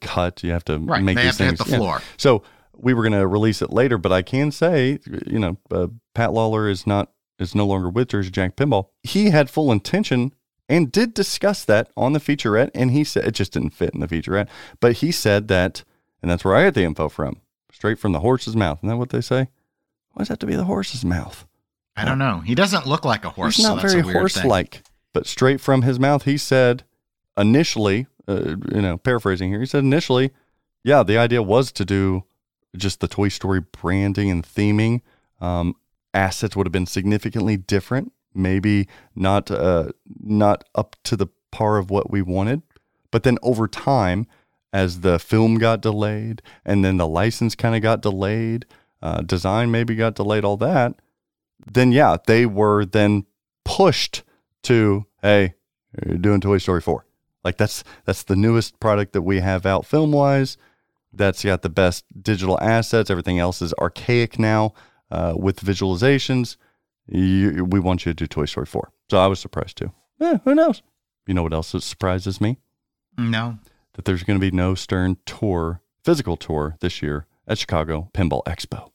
cut. You have to make these things. Hit the floor. So we were going to release it later, but I can say, you know, Pat Lawler is no longer with Jersey Jack Pinball. He had full intention and did discuss that on the featurette, and he said it just didn't fit in the featurette. But he said that, and that's where I got the info from, straight from the horse's mouth. Isn't that what they say? Why does that have to be the horse's mouth? I don't know. He doesn't look like a horse. He's not so very horse-like. But straight from his mouth, he said initially, paraphrasing here, he said initially, yeah, the idea was to do just the Toy Story branding and theming, assets would have been significantly different. Maybe not up to the par of what we wanted. But then over time, as the film got delayed and then the license kind of got delayed, design maybe got delayed, all that, then yeah, they were then pushed to, hey, you're doing Toy Story 4. Like that's the newest product that we have out film-wise. That's got the best digital assets. Everything else is archaic now with visualizations. We want you to do Toy Story 4. So I was surprised too. Yeah, who knows? You know what else surprises me? No. That there's going to be no Stern tour, physical tour this year at Chicago Pinball Expo.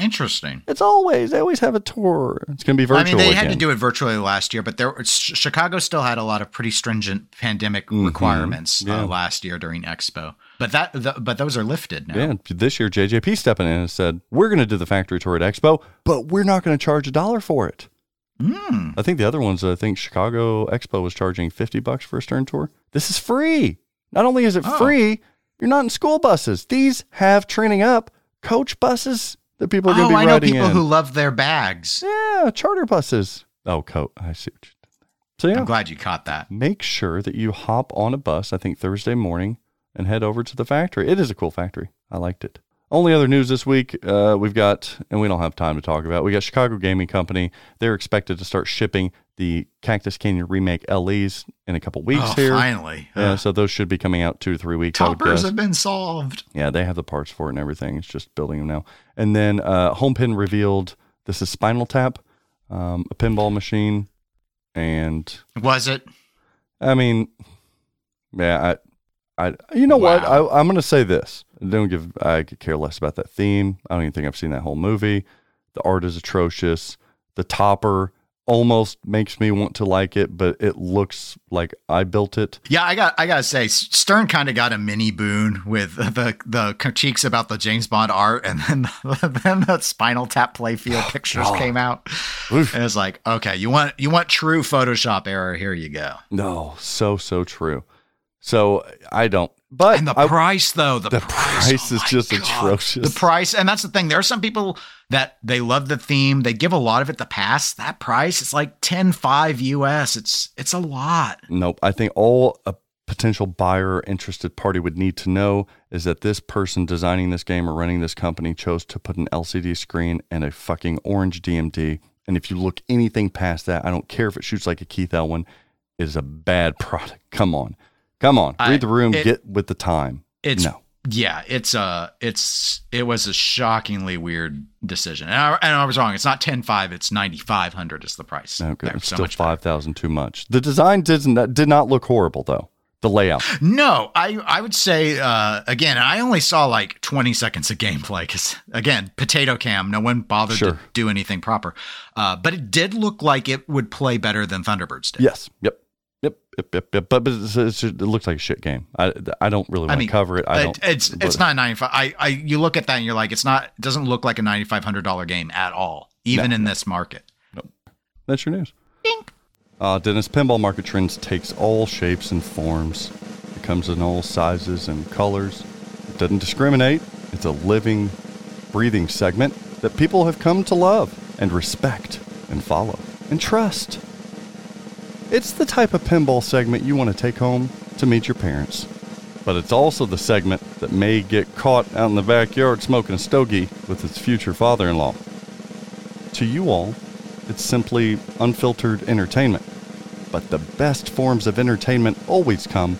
Interesting. They always have a tour. It's going to be virtual. I mean, they had to do it virtually last year, but Chicago still had a lot of pretty stringent pandemic requirements last year during Expo. But but those are lifted now. Yeah, this year JJP stepping in and said, we're going to do the factory tour at Expo, but we're not going to charge $1 for it. I think the other ones, Chicago Expo was charging $50 for a Stern tour. This is free. Not only is it free, you're not in school buses. These have training up coach buses that people are going to be riding in. I know people who love their bags. Yeah, charter buses. I see what you did there. So yeah, I'm glad you caught that. Make sure that you hop on a bus, I think Thursday morning, and head over to the factory. It is a cool factory. I liked it. Only other news this week, we've got, and we don't have time to talk about, we got Chicago Gaming Company. They're expected to start shipping the Cactus Canyon remake LEs in a couple weeks here. Finally. Yeah, so those should be coming out 2 to 3 weeks. Toppers have been solved. Yeah, they have the parts for it and everything. It's just building them now. And then Homepin revealed this is Spinal Tap, a pinball machine. And was it? I mean, yeah, what? I'm going to say this. I could care less about that theme. I don't even think I've seen that whole movie. The art is atrocious. The topper almost makes me want to like it, but it looks like I built it. Yeah, I gotta say, Stern kind of got a mini boon with the critiques about the James Bond art, and then the Spinal Tap playfield pictures came out. Oof. And it's like, okay, you want true Photoshop error? Here you go. No, so true. So I don't. But and the price, though, the price is just atrocious. The price, and that's the thing. There are some people that they love the theme. They give a lot of it the pass. That price, it's like $10.5 US. It's a lot. Nope. I think all a potential buyer or interested party would need to know is that this person designing this game or running this company chose to put an LCD screen and a fucking orange DMD. And if you look anything past that, I don't care if it shoots like a Keith Elwin, it is a bad product. Come on, read the room, get with the time. It was a shockingly weird decision. And I was wrong. It's not 10.5, it's 9,500 is the price. Okay, it's still 5,000 too much. The design did not look horrible though. The layout. No, I would say, again, I only saw like 20 seconds of gameplay because, again, potato cam. No one bothered to do anything proper. But it did look like it would play better than Thunderbirds did. Yes. Yep. But it looks like a shit game. I don't really want to cover it. It's not 95. You look at that and you're like, it doesn't look like a $9,500 game at all, even in this market. Nope. That's your news. Bink. Dennis, Pinball Market Trends takes all shapes and forms. It comes in all sizes and colors. It doesn't discriminate. It's a living, breathing segment that people have come to love and respect and follow and trust. It's the type of pinball segment you want to take home to meet your parents. But it's also the segment that may get caught out in the backyard smoking a stogie with its future father-in-law. To you all, it's simply unfiltered entertainment. But the best forms of entertainment always come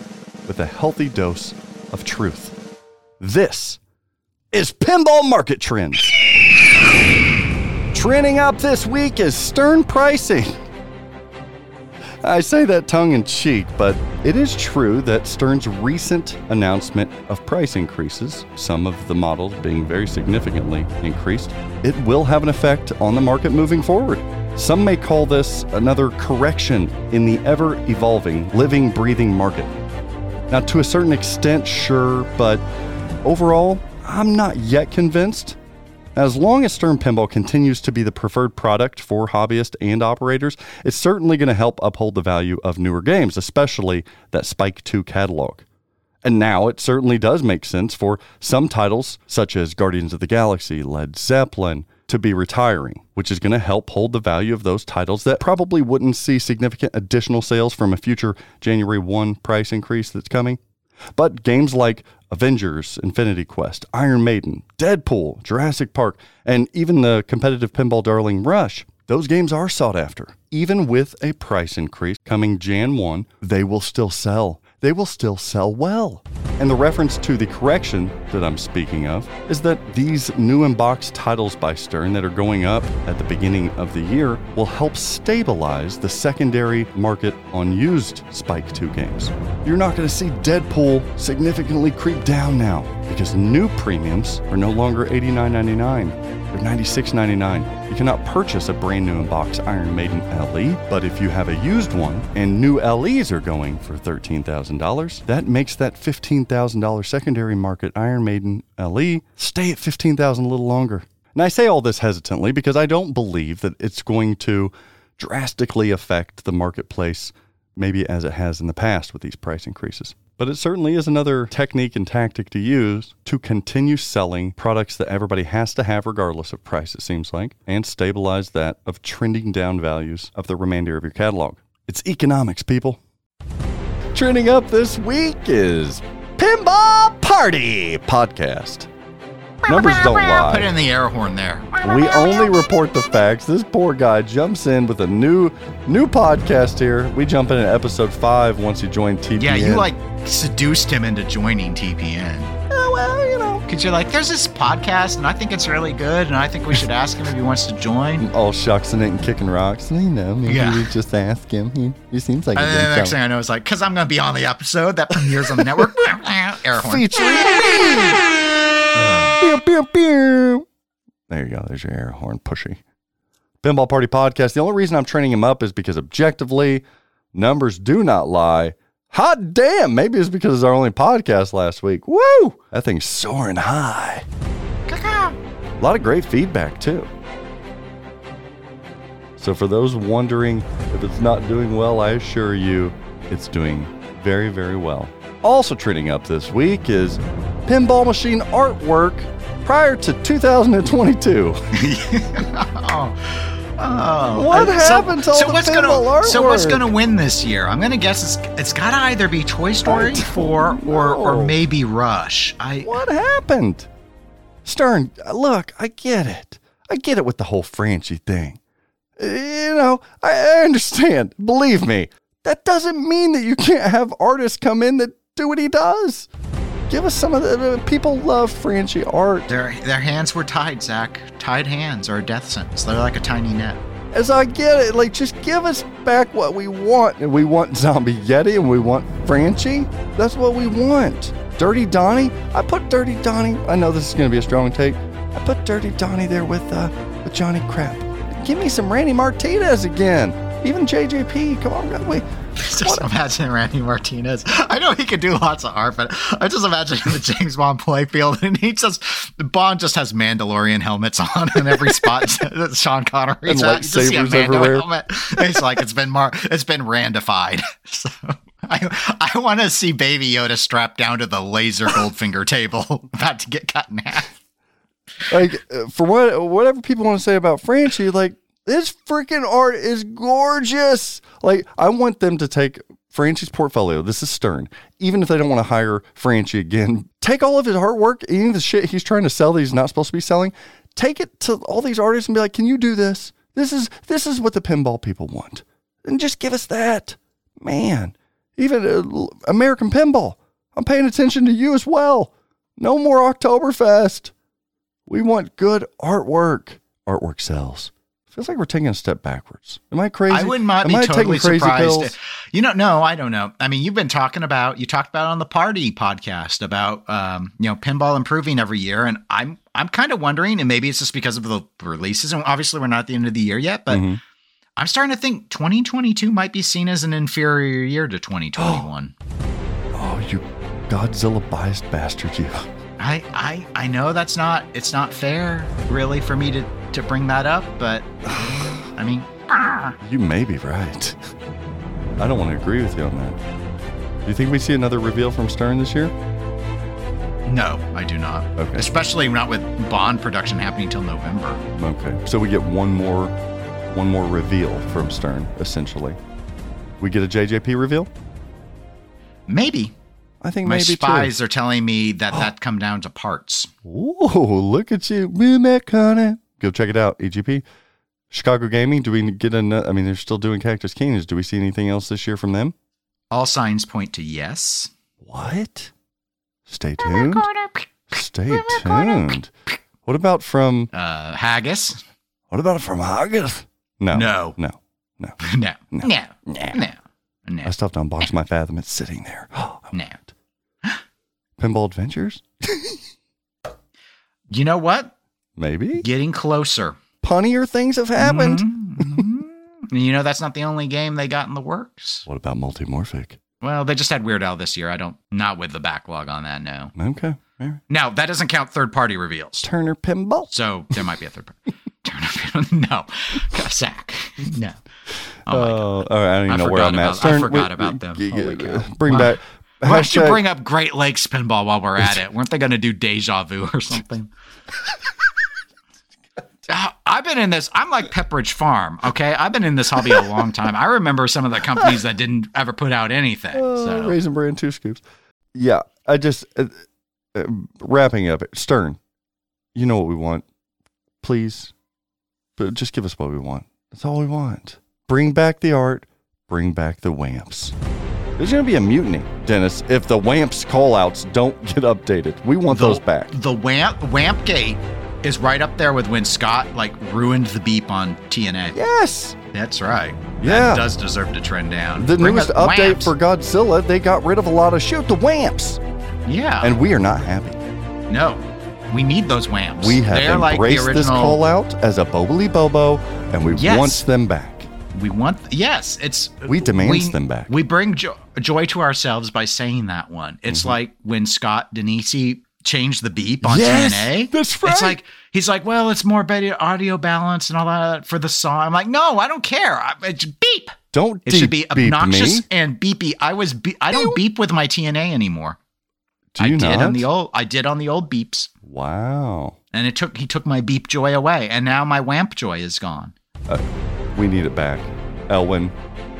with a healthy dose of truth. This is Pinball Market Trends. Trending up this week is Stern pricing. I say that tongue-in-cheek, but it is true that Stern's recent announcement of price increases, some of the models being very significantly increased, it will have an effect on the market moving forward. Some may call this another correction in the ever-evolving, living, breathing market. Now, to a certain extent, sure, but overall, I'm not yet convinced. As long as Stern Pinball continues to be the preferred product for hobbyists and operators, it's certainly going to help uphold the value of newer games, especially that Spike 2 catalog. And now it certainly does make sense for some titles, such as Guardians of the Galaxy, Led Zeppelin, to be retiring, which is going to help hold the value of those titles that probably wouldn't see significant additional sales from a future January 1 price increase that's coming. But games like Avengers, Infinity Quest, Iron Maiden, Deadpool, Jurassic Park, and even the competitive pinball darling Rush, those games are sought after. Even with a price increase coming Jan 1, they will still sell. They will still sell well. And the reference to the correction that I'm speaking of is that these new in-box titles by Stern that are going up at the beginning of the year will help stabilize the secondary market on used Spike 2 games. You're not going to see Deadpool significantly creep down now because new premiums are no longer $89.99. $96.99. You cannot purchase a brand new in-box Iron Maiden LE, but if you have a used one and new LEs are going for $13,000, that makes that $15,000 secondary market Iron Maiden LE stay at $15,000 a little longer. And I say all this hesitantly because I don't believe that it's going to drastically affect the marketplace, maybe as it has in the past with these price increases. But it certainly is another technique and tactic to use to continue selling products that everybody has to have regardless of price, it seems like, and stabilize that of trending down values of the remainder of your catalog. It's economics, people. Trending up this week is Pinball Party Podcast. Numbers don't lie. Put in the air horn there. We only report the facts. This poor guy jumps in with a new podcast here. We jump in at episode 5 once he joined TPN. Yeah, you seduced him into joining TPN. Oh, well, you know. Because you're like, there's this podcast, and I think it's really good, and I think we should ask him if he wants to join. All shucks in it and kicking rocks. You know, maybe we just ask him. He seems like a good guy. And the next thing I know, it's like, because I'm going to be on the episode that premieres on the network. Air horn. Featuring. There you go. There's your air horn pushy. Pinball Party Podcast. The only reason I'm training him up is because objectively, numbers do not lie. Hot damn. Maybe it's because it's our only podcast last week. Woo! That thing's soaring high. A lot of great feedback, too. So for those wondering if it's not doing well, I assure you it's doing very, very well. Also trending up this week is pinball machine artwork prior to 2022. What happened to all the pinball artwork? So what's going to win this year? I'm going to guess it's got to either be Toy Story 4 or maybe Rush. What happened? Stern, look, I get it. I get it with the whole Franchi thing. You know, I understand. Believe me, that doesn't mean that you can't have artists come in that do what he does. Give us some of the people love Franchi art. Their hands were tied, Zach. Tied hands are a death sentence. They're like a tiny net. As I get it, like, just give us back what we want. And we want Zombie Yeti and we want Franchi. That's what we want. Dirty Donnie. I put Dirty Donnie. I know this is going to be a strong take. I put Dirty Donnie there with Johnny Crap. Give me some Randy Martinez again. Even JJP, come on, God, wait. Just imagine Randy Martinez. I know he could do lots of art, but I just imagine the James Bond playfield, and Bond just has Mandalorian helmets on in every spot. Sean Connery, and lightsabers everywhere. Helmet. It's like it's been randified. So I want to see Baby Yoda strapped down to the laser Goldfinger table, about to get cut in half. Like for whatever people want to say about Franchi, like. This freaking art is gorgeous. Like, I want them to take Franchi's portfolio. This is Stern. Even if they don't want to hire Franchi again, take all of his artwork, any of the shit he's trying to sell that he's not supposed to be selling, take it to all these artists and be like, can you do this? This is what the pinball people want. And just give us that. Man, even American Pinball. I'm paying attention to you as well. No more Oktoberfest. We want good artwork. Artwork sells. Feels like we're taking a step backwards. Am I crazy? I would not be totally surprised. I don't know. I mean, you've been talked about on the Party Podcast about, pinball improving every year. And I'm kind of wondering, and maybe it's just because of the releases. And obviously we're not at the end of the year yet, but I'm starting to think 2022 might be seen as an inferior year to 2021. Oh, you Godzilla biased bastard. You. I know it's not fair really for me to bring that up, but I mean, you may be right. I don't want to agree with you on that. Do you think we see another reveal from Stern this year? No, I do not. Okay. Especially not with Bond production happening till November. Okay. So we get one more reveal from Stern, essentially. We get a JJP reveal? Maybe. I think my maybe spies too. Are telling me that come down to parts. Ooh, look at you, Matt Conner. Go check it out, EGP. Chicago Gaming, do we get another? I mean, they're still doing Cactus Canyon. Do we see anything else this year from them? All signs point to yes. What? Stay tuned. Stay tuned. What about from Haggis? What about from Haggis? No. I stopped to unbox my Fathom. It's sitting there. No. Pinball Adventures? You know what? Maybe. Getting closer. Punnier things have happened. Mm-hmm. You know, that's not the only game they got in the works. What about Multimorphic? Well, they just had Weird Al this year. Not with the backlog on that, no. Okay. Right. Now, that doesn't count third-party reveals. Turner Pinball. So, there might be a third party. Turner Pinball. No. Zach. No. Oh, my God. All right, I don't even know where I'm at. I forgot about them. Bring back. Why don't you bring up Great Lakes Pinball while we're at it? Weren't they going to do Deja Vu or something? I've been in this. I'm like Pepperidge Farm, okay? I've been in this hobby a long time. I remember some of the companies that didn't ever put out anything. So. Raisin Bran 2 Scoops. Yeah, I just, wrapping up, Stern, you know what we want. Please, but just give us what we want. That's all we want. Bring back the art. Bring back the wamps. There's going to be a mutiny, Dennis, if the wamps callouts don't get updated. We want those back. The wamp gate is right up there with when Scott ruined the beep on TNA. Yes. That's right. Yeah. That does deserve to trend down. The newest update for Godzilla, they got rid of a lot of shoot the wamps. Yeah. And we are not happy. No. We need those wamps. We have embraced this callout as a Bobly Bobo, and we want them back. We want... Yes, it's... We demand them back. We bring joy to ourselves by saying that one. It's like when Scott Denisi changed the beep on TNA. That's right. It's like... He's like, well, it's more better audio balance and all that for the song. I'm like, no, I don't care. It's beep. Don't beep. It should be obnoxious and beepy. I don't beep with my TNA anymore. Do you not? I did on the old beeps. Wow. And he took my beep joy away, and now my wamp joy is gone. We need it back. Elwin,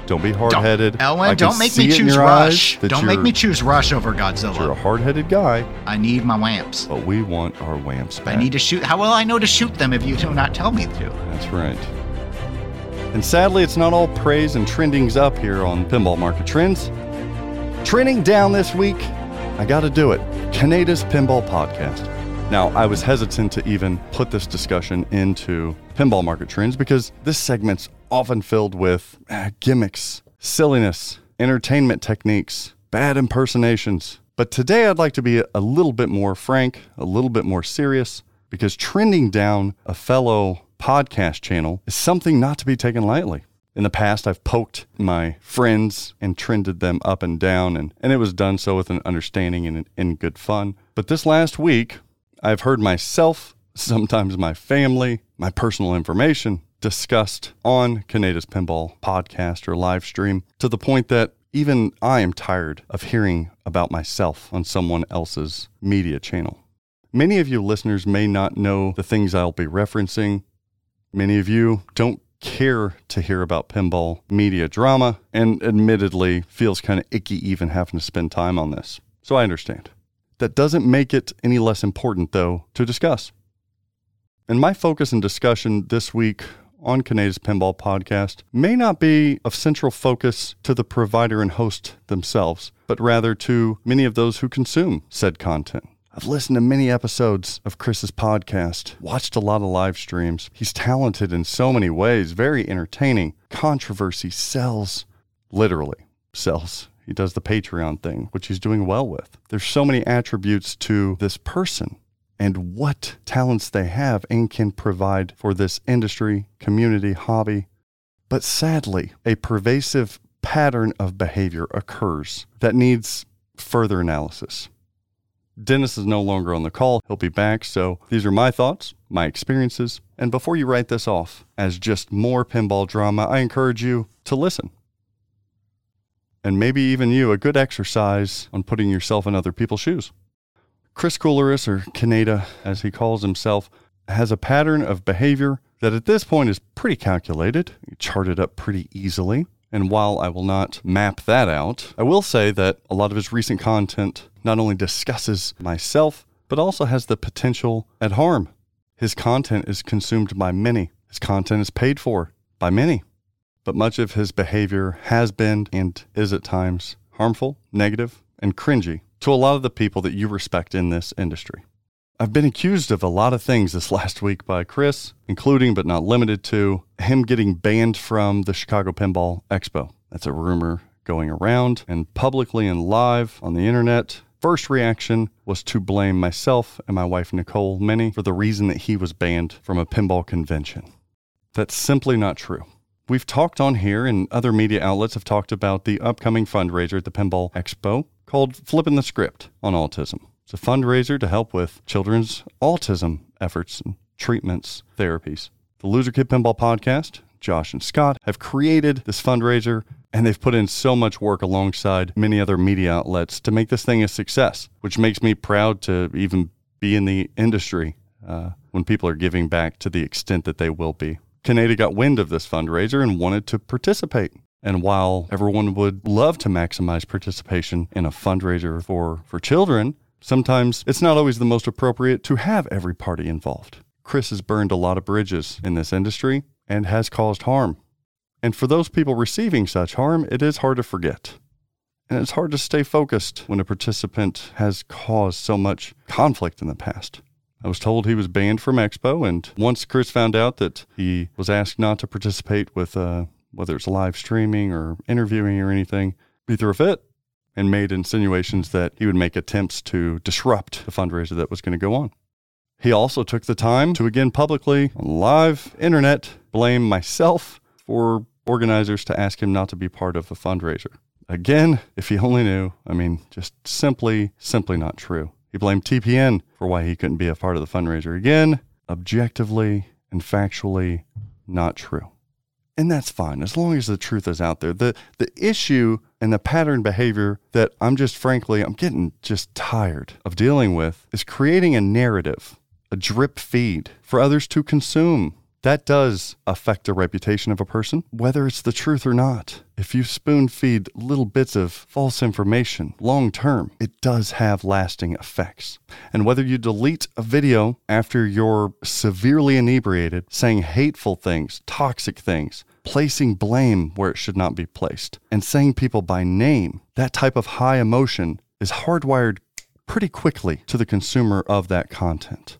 don't be hard-headed. Elwin, don't make me choose Rush. Don't make me choose Rush over Godzilla. You're a hard-headed guy. I need my wamps. But we want our wamps back. I need to shoot. How will I know to shoot them if you do not tell me to? That's right. And sadly, it's not all praise and trendings up here on Pinball Market Trends. Trending down this week, I got to do it. Canada's Pinball Podcast. Now, I was hesitant to even put this discussion into Pinball Market Trends because this segment's often filled with gimmicks, silliness, entertainment techniques, bad impersonations. But today I'd like to be a little bit more frank, a little bit more serious, because trending down a fellow podcast channel is something not to be taken lightly. In the past, I've poked my friends and trended them up and down, and it was done so with an understanding and in good fun. But this last week, I've heard myself, sometimes my family, my personal information discussed on Canada's Pinball Podcast or live stream to the point that even I am tired of hearing about myself on someone else's media channel. Many of you listeners may not know the things I'll be referencing. Many of you don't care to hear about pinball media drama and admittedly feels kind of icky even having to spend time on this. So I understand. That doesn't make it any less important, though, to discuss. And my focus and discussion this week on Canada's Pinball Podcast may not be of central focus to the provider and host themselves, but rather to many of those who consume said content. I've listened to many episodes of Chris's podcast, watched a lot of live streams. He's talented in so many ways, very entertaining. Controversy sells, literally sells. He does the Patreon thing, which he's doing well with. There's so many attributes to this person and what talents they have and can provide for this industry, community, hobby. But sadly, a pervasive pattern of behavior occurs that needs further analysis. Dennis is no longer on the call. He'll be back. So these are my thoughts, my experiences. And before you write this off as just more pinball drama, I encourage you to listen. and maybe even you, a good exercise on putting yourself in other people's shoes. Chris Kooluris, or Kaneda, as he calls himself, has a pattern of behavior that at this point is pretty calculated, charted up pretty easily. And while I will not map that out, I will say that a lot of his recent content not only discusses myself, but also has the potential at harm. His content is consumed by many. His content is paid for by many. But much of his behavior has been and is at times harmful, negative, and cringy to a lot of the people that you respect in this industry. I've been accused of a lot of things this last week by Chris, including but not limited to him getting banned from the Chicago Pinball Expo. That's a rumor going around and publicly and live on the internet. First reaction was to blame myself and my wife Nicole Minney for the reason that he was banned from a pinball convention. That's simply not true. We've talked on here and other media outlets have talked about the upcoming fundraiser at the Pinball Expo called Flipping the Script on Autism. It's a fundraiser to help with children's autism efforts and treatments, therapies. The Loser Kid Pinball Podcast, Josh and Scott, have created this fundraiser, and they've put in so much work alongside many other media outlets to make this thing a success, which makes me proud to even be in the industry when people are giving back to the extent that they will be. Kaneda got wind of this fundraiser and wanted to participate. And while everyone would love to maximize participation in a fundraiser for children, sometimes it's not always the most appropriate to have every party involved. Chris has burned a lot of bridges in this industry and has caused harm. And for those people receiving such harm, it is hard to forget. And it's hard to stay focused when a participant has caused so much conflict in the past. I was told he was banned from Expo, and once Chris found out that he was asked not to participate with whether it's live streaming or interviewing or anything, he threw a fit and made insinuations that he would make attempts to disrupt the fundraiser that was going to go on. He also took the time to again publicly, on live internet, blame myself for organizers to ask him not to be part of the fundraiser. Again, if he only knew, I mean, just simply not true. He blamed TPN for why he couldn't be a part of the fundraiser. Again, objectively and factually not true. And that's fine, as long as the truth is out there. The issue and the pattern behavior that I'm getting just tired of dealing with is creating a narrative, a drip feed for others to consume. That does affect the reputation of a person, whether it's the truth or not. If you spoon feed little bits of false information long term, it does have lasting effects. And whether you delete a video after you're severely inebriated, saying hateful things, toxic things, placing blame where it should not be placed, and saying people by name, that type of high emotion is hardwired pretty quickly to the consumer of that content.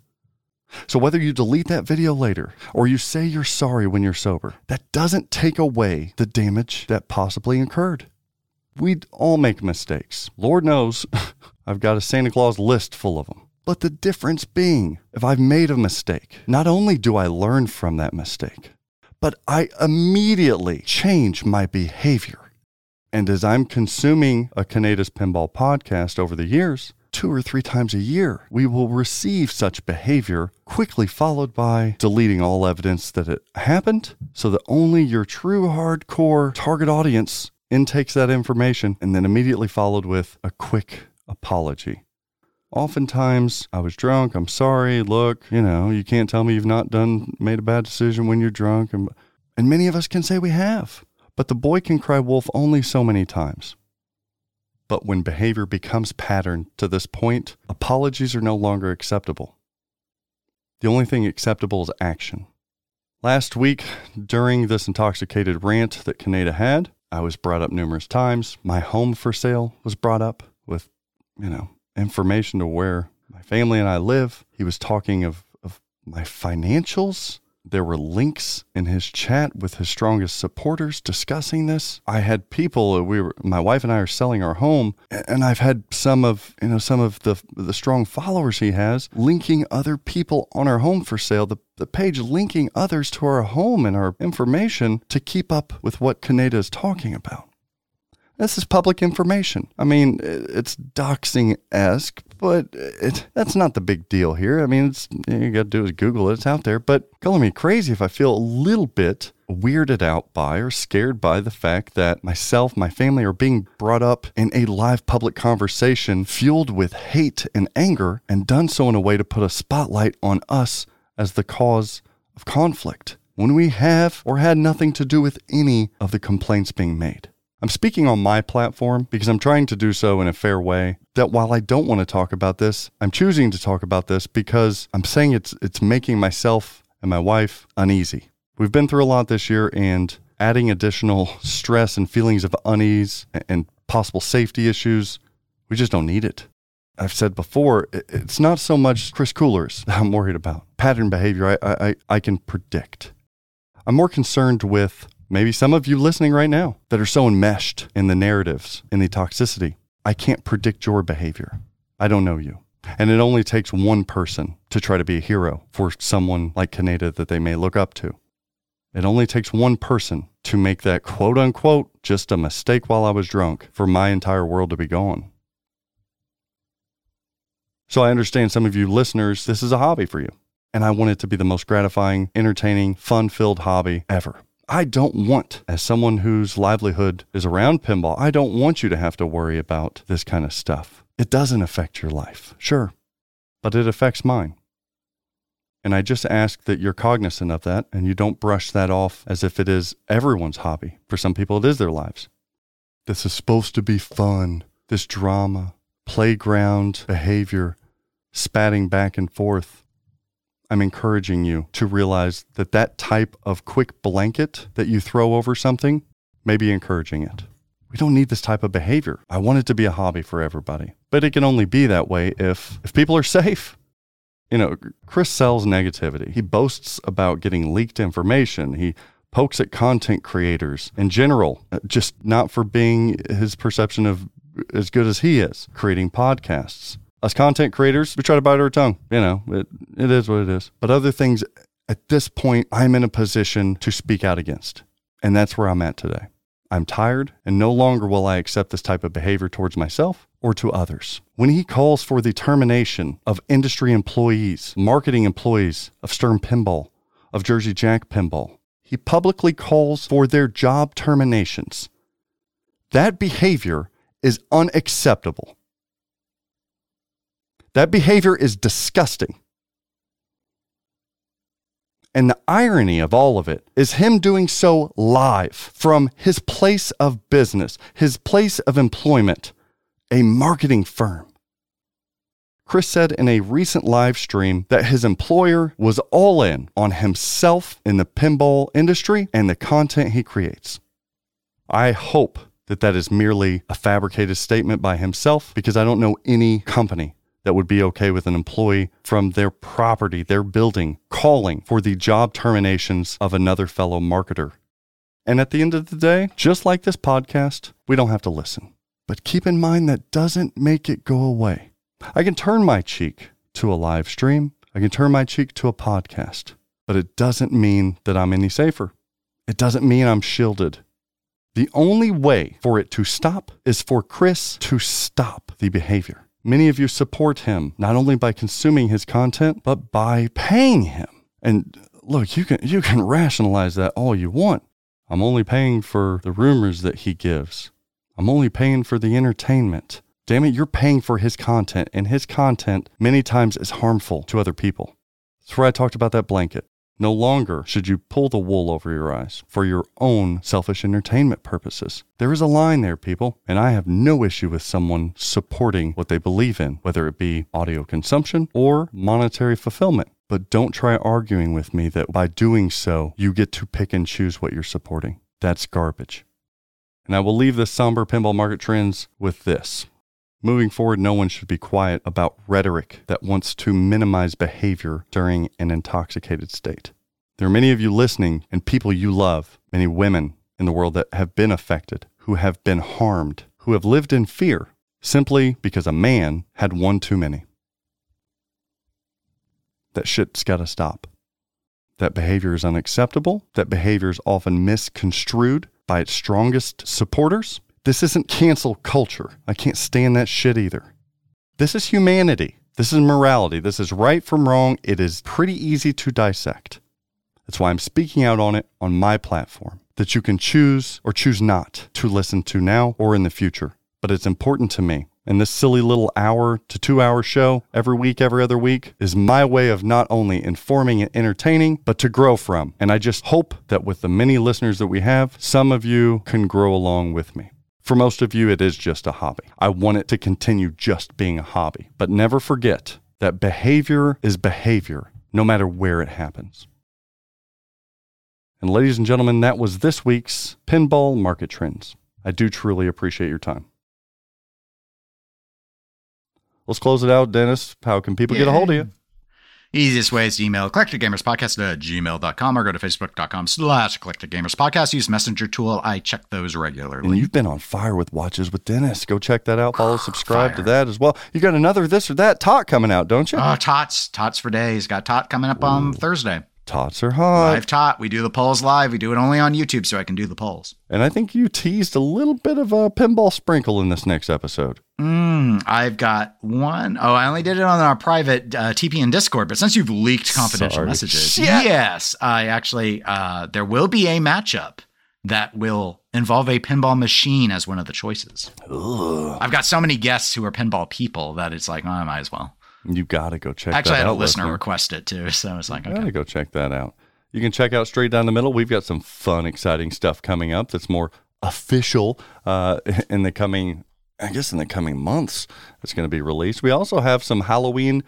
So whether you delete that video later or you say you're sorry when you're sober, that doesn't take away the damage that possibly incurred. We'd all make mistakes. Lord knows I've got a Santa Claus list full of them. But the difference being, if I've made a mistake, not only do I learn from that mistake, but I immediately change my behavior. And as I'm consuming a Kaneda's Pinball Podcast over the years, 2 or 3 times a year, we will receive such behavior quickly followed by deleting all evidence that it happened so that only your true hardcore target audience intakes that information and then immediately followed with a quick apology. Oftentimes, I was drunk, I'm sorry, look, you know, you can't tell me you've not made a bad decision when you're drunk. And many of us can say we have, but the boy can cry wolf only so many times. But when behavior becomes patterned to this point, apologies are no longer acceptable. The only thing acceptable is action. Last week, during this intoxicated rant that Kaneda had, I was brought up numerous times. My home for sale was brought up with, information to where my family and I live. He was talking of my financials. There were links in his chat with his strongest supporters discussing this. I had people, my wife and I are selling our home, and I've had some of the strong followers he has linking other people on our home for sale, the page linking others to our home and our information to keep up with what Kaneda is talking about. This is public information. I mean, it's doxing-esque, but that's not the big deal here. I mean, you got to do is Google it. It's out there. But call me crazy if I feel a little bit weirded out by or scared by the fact that myself, my family are being brought up in a live public conversation fueled with hate and anger and done so in a way to put a spotlight on us as the cause of conflict when we have or had nothing to do with any of the complaints being made. I'm speaking on my platform because I'm trying to do so in a fair way that while I don't want to talk about this, I'm choosing to talk about this because I'm saying it's making myself and my wife uneasy. We've been through a lot this year, and adding additional stress and feelings of unease and possible safety issues, we just don't need it. I've said before, it's not so much Chris Kooluris that I'm worried about. Pattern behavior I can predict. I'm more concerned with maybe some of you listening right now that are so enmeshed in the narratives, in the toxicity. I can't predict your behavior. I don't know you. And it only takes one person to try to be a hero for someone like Kaneda that they may look up to. It only takes one person to make that quote unquote just a mistake while I was drunk for my entire world to be gone. So I understand some of you listeners, this is a hobby for you. And I want it to be the most gratifying, entertaining, fun-filled hobby ever. I don't want, as someone whose livelihood is around pinball, I don't want you to have to worry about this kind of stuff. It doesn't affect your life, sure, but it affects mine. And I just ask that you're cognizant of that and you don't brush that off as if it is everyone's hobby. For some people, it is their lives. This is supposed to be fun. This drama, playground behavior, spatting back and forth. I'm encouraging you to realize that that type of quick blanket that you throw over something may be encouraging it. We don't need this type of behavior. I want it to be a hobby for everybody, but it can only be that way if people are safe. You know, Chris sells negativity. He boasts about getting leaked information. He pokes at content creators in general, just not for being his perception of as good as he is, creating podcasts. As content creators, we try to bite our tongue. You know, it is what it is. But other things, at this point, I'm in a position to speak out against. And that's where I'm at today. I'm tired, and no longer will I accept this type of behavior towards myself or to others. When he calls for the termination of industry employees, marketing employees of Stern Pinball, of Jersey Jack Pinball, he publicly calls for their job terminations. That behavior is unacceptable. That behavior is disgusting. And the irony of all of it is him doing so live from his place of business, his place of employment, a marketing firm. Chris said in a recent live stream that his employer was all in on himself in the pinball industry and the content he creates. I hope that is merely a fabricated statement by himself because I don't know any company that would be okay with an employee from their property, their building, calling for the job terminations of another fellow marketer. And at the end of the day, just like this podcast, we don't have to listen. But keep in mind that doesn't make it go away. I can turn my cheek to a live stream. I can turn my cheek to a podcast. But it doesn't mean that I'm any safer. It doesn't mean I'm shielded. The only way for it to stop is for Chris to stop the behavior. Many of you support him, not only by consuming his content, but by paying him. And look, you can rationalize that all you want. I'm only paying for the rumors that he gives. I'm only paying for the entertainment. Damn it, you're paying for his content, and his content many times is harmful to other people. That's where I talked about that blanket. No longer should you pull the wool over your eyes for your own selfish entertainment purposes. There is a line there, people, and I have no issue with someone supporting what they believe in, whether it be audio consumption or monetary fulfillment. But don't try arguing with me that by doing so, you get to pick and choose what you're supporting. That's garbage. And I will leave the somber pinball market trends with this. Moving forward, no one should be quiet about rhetoric that wants to minimize behavior during an intoxicated state. There are many of you listening and people you love, many women in the world that have been affected, who have been harmed, who have lived in fear simply because a man had one too many. That shit's got to stop. That behavior is unacceptable. That behavior is often misconstrued by its strongest supporters. This isn't cancel culture. I can't stand that shit either. This is humanity. This is morality. This is right from wrong. It is pretty easy to dissect. That's why I'm speaking out on it on my platform that you can choose or choose not to listen to now or in the future. But it's important to me. And this silly little hour to 2 hour show every week, every other week is my way of not only informing and entertaining, but to grow from. And I just hope that with the many listeners that we have, some of you can grow along with me. For most of you, it is just a hobby. I want it to continue just being a hobby. But never forget that behavior is behavior, no matter where it happens. And ladies and gentlemen, that was this week's Pinball Market Trends. I do truly appreciate your time. Let's close it out, Dennis. How can people get a hold of you? Easiest way is to email collectorgamerspodcast@gmail.com or go to facebook.com/collectorgamerspodcast. Use Messenger tool. I check those regularly. And you've been on fire with watches with Dennis. Go check that out. Follow, subscribe to that as well. You got another this or that tot coming out, don't you? Oh, tots. Tots for days. Got tot coming up on Thursday. Tots are hot. Live tot. We do the polls live. We do it only on YouTube so I can do the polls. And I think you teased a little bit of a pinball sprinkle in this next episode. I've got one. Oh, I only did it on our private TP and Discord, but since you've leaked confidential messages, yes, I actually, there will be a matchup that will involve a pinball machine as one of the choices. Ooh. I've got so many guests who are pinball people that it's like, oh, I might as well. You got to go check that out. Actually, I had a listener request it too, so it's like, okay. Got to go check that out. You can check out Straight Down the Middle. We've got some fun, exciting stuff coming up that's more official in the coming, I guess, in the coming months. It's going to be released. We also have some Halloween-themed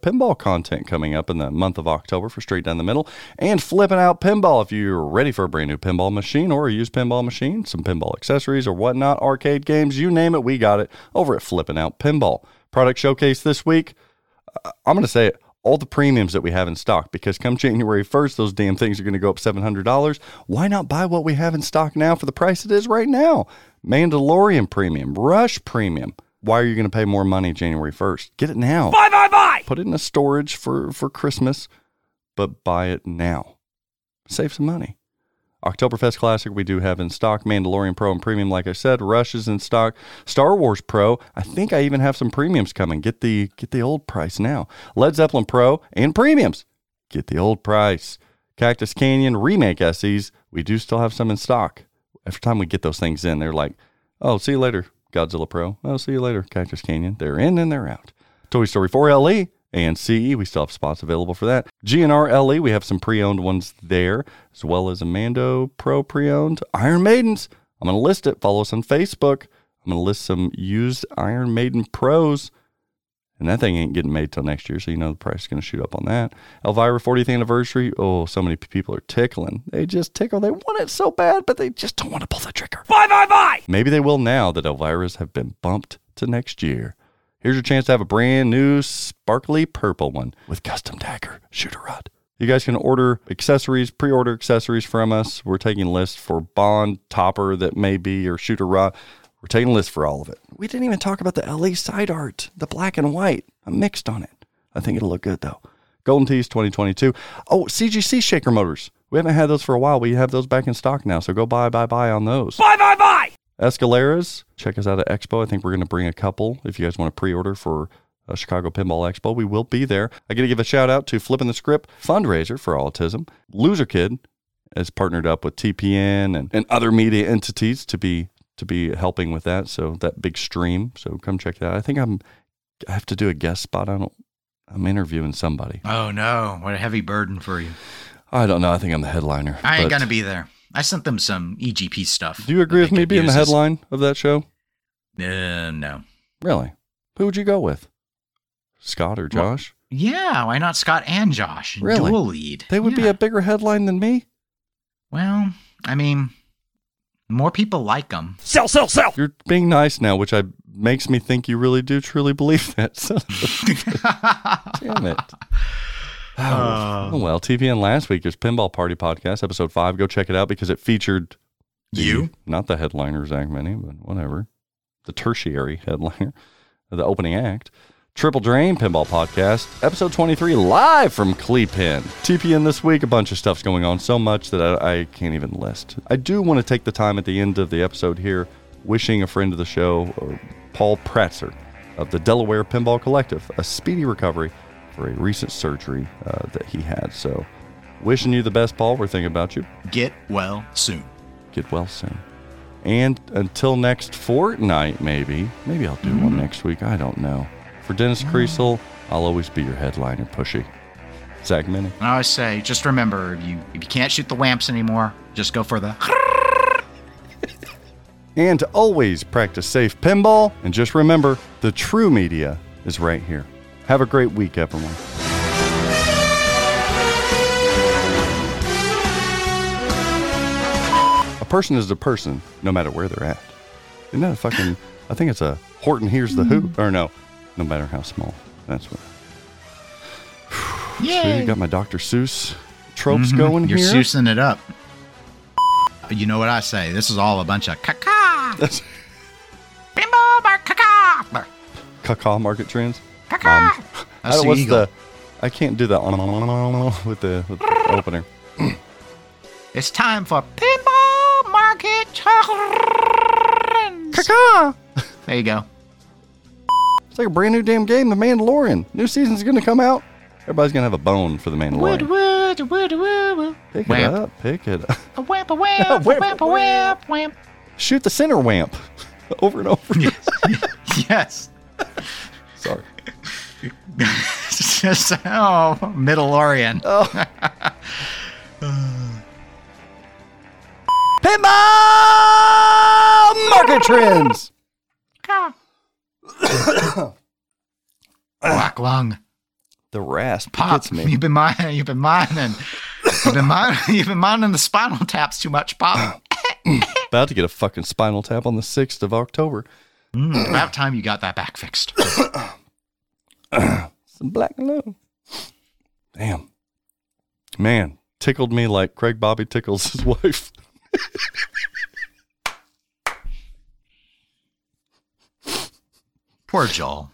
pinball content coming up in the month of October for Straight Down the Middle. And Flipping Out Pinball, if you're ready for a brand new pinball machine or a used pinball machine, some pinball accessories or whatnot, arcade games, you name it, we got it over at Flipping Out Pinball. Product showcase this week, I'm going to say it, all the premiums that we have in stock, because come January 1st, those damn things are going to go up $700. Why not buy what we have in stock now for the price it is right now? Mandalorian Premium, Rush Premium. Why are you going to pay more money January 1st? Get it now. Buy, buy, buy! Put it in a storage for Christmas, but buy it now. Save some money. Oktoberfest Classic we do have in stock. Mandalorian Pro and Premium, like I said. Rush is in stock. Star Wars Pro, I think I even have some premiums coming. Get the old price now. Led Zeppelin Pro and Premiums. Get the old price. Cactus Canyon Remake SEs, we do still have some in stock. Every time we get those things in, they're like, oh, see you later, Godzilla Pro. Oh, see you later, Cactus Canyon. They're in and they're out. Toy Story 4 LE and CE, we still have spots available for that. GNR LE, we have some pre-owned ones there, as well as a Mando Pro pre-owned. Iron Maidens, I'm going to list it. Follow us on Facebook. I'm going to list some used Iron Maiden Pros. And that thing ain't getting made till next year, so you know the price is going to shoot up on that. Elvira 40th anniversary. Oh, so many people are tickling. They just tickle. They want it so bad, but they just don't want to pull the trigger. Bye, bye, bye! Maybe they will now that Elvira's have been bumped to next year. Here's your chance to have a brand new sparkly purple one with custom dagger shooter rod. You guys can order accessories, pre-order accessories from us. We're taking lists for Bond, Topper that may be, or Shooter Rod. We're taking lists for all of it. We didn't even talk about the LE side art, the black and white. I'm mixed on it. I think it'll look good, though. Golden Tees 2022. Oh, CGC shaker motors. We haven't had those for a while. We have those back in stock now, so go buy, buy, buy on those. Buy, buy, buy! Escaleras. Check us out at Expo. I think we're going to bring a couple. If you guys want to pre-order for Chicago Pinball Expo, we will be there. I got to give a shout out to Flipping the Script fundraiser for autism. Loser Kid has partnered up with TPN and other media entities to be helping with that. So that big stream. So come check that out. I think I have to do a guest spot. I'm interviewing somebody. Oh no. What a heavy burden for you. I don't know. I think I'm the headliner. I ain't going to be there. I sent them some EGP stuff. Do you agree with me being the headline of that show? No. Really? Who would you go with? Scott or Josh? Well, yeah. Why not Scott and Josh? Really? Dual lead. They would be a bigger headline than me. Well, I mean, more people like them. Sell, sell, sell. You're being nice now, which makes me think you really do truly believe that. Damn it. Well, TPN last week is Pinball Party Podcast, episode 5. Go check it out because it featured you, not the headliner, Zach Minney, but whatever. The tertiary headliner, the opening act. Triple Drain Pinball Podcast, episode 23, live from Cleepin. TPN this week, a bunch of stuff's going on, so much that I can't even list. I do want to take the time at the end of the episode here, wishing a friend of the show, Paul Pratzer of the Delaware Pinball Collective, a speedy recovery for a recent surgery that he had. So Wishing you the best, Paul. We're thinking about you. Get well soon. Get well soon. And until next fortnight, maybe I'll do one next week. I don't know. For Dennis Kriesel, I'll always be your headliner, Pushy. Zach Minney. I say, just remember, if you can't shoot the wamps anymore, just go for the... And always practice safe pinball. And just remember, the true media is right here. Have a great week, everyone. A person is a person, no matter where they're at. Isn't that a fucking... I think it's a Horton Hears the Who. Or no, no matter how small. That's what... Yay. So got my Dr. Seuss tropes going. You're here. You're Seussing it up. You know what I say? This is all a bunch of caca. Bimbo bar caca. Caca market trends. Caca. I can't do that with the opener. It's time for pinball market trends. Caca. There you go. It's like a brand new damn game, The Mandalorian. New season's gonna come out. Everybody's going to have a bone for the Mandalorian. Wood. Pick it up. A wamp. Shoot the center wamp over and over. Yes. Sorry. Just, Mandalorian. Pinball market trends. Black lung. The rasp gets me. You've been mining the spinal taps too much, Pop. About to get a fucking spinal tap on the 6th of October. About time you got that back fixed. Some black lung. Damn. Man, tickled me like Craig Bobby tickles his wife. Poor Joel.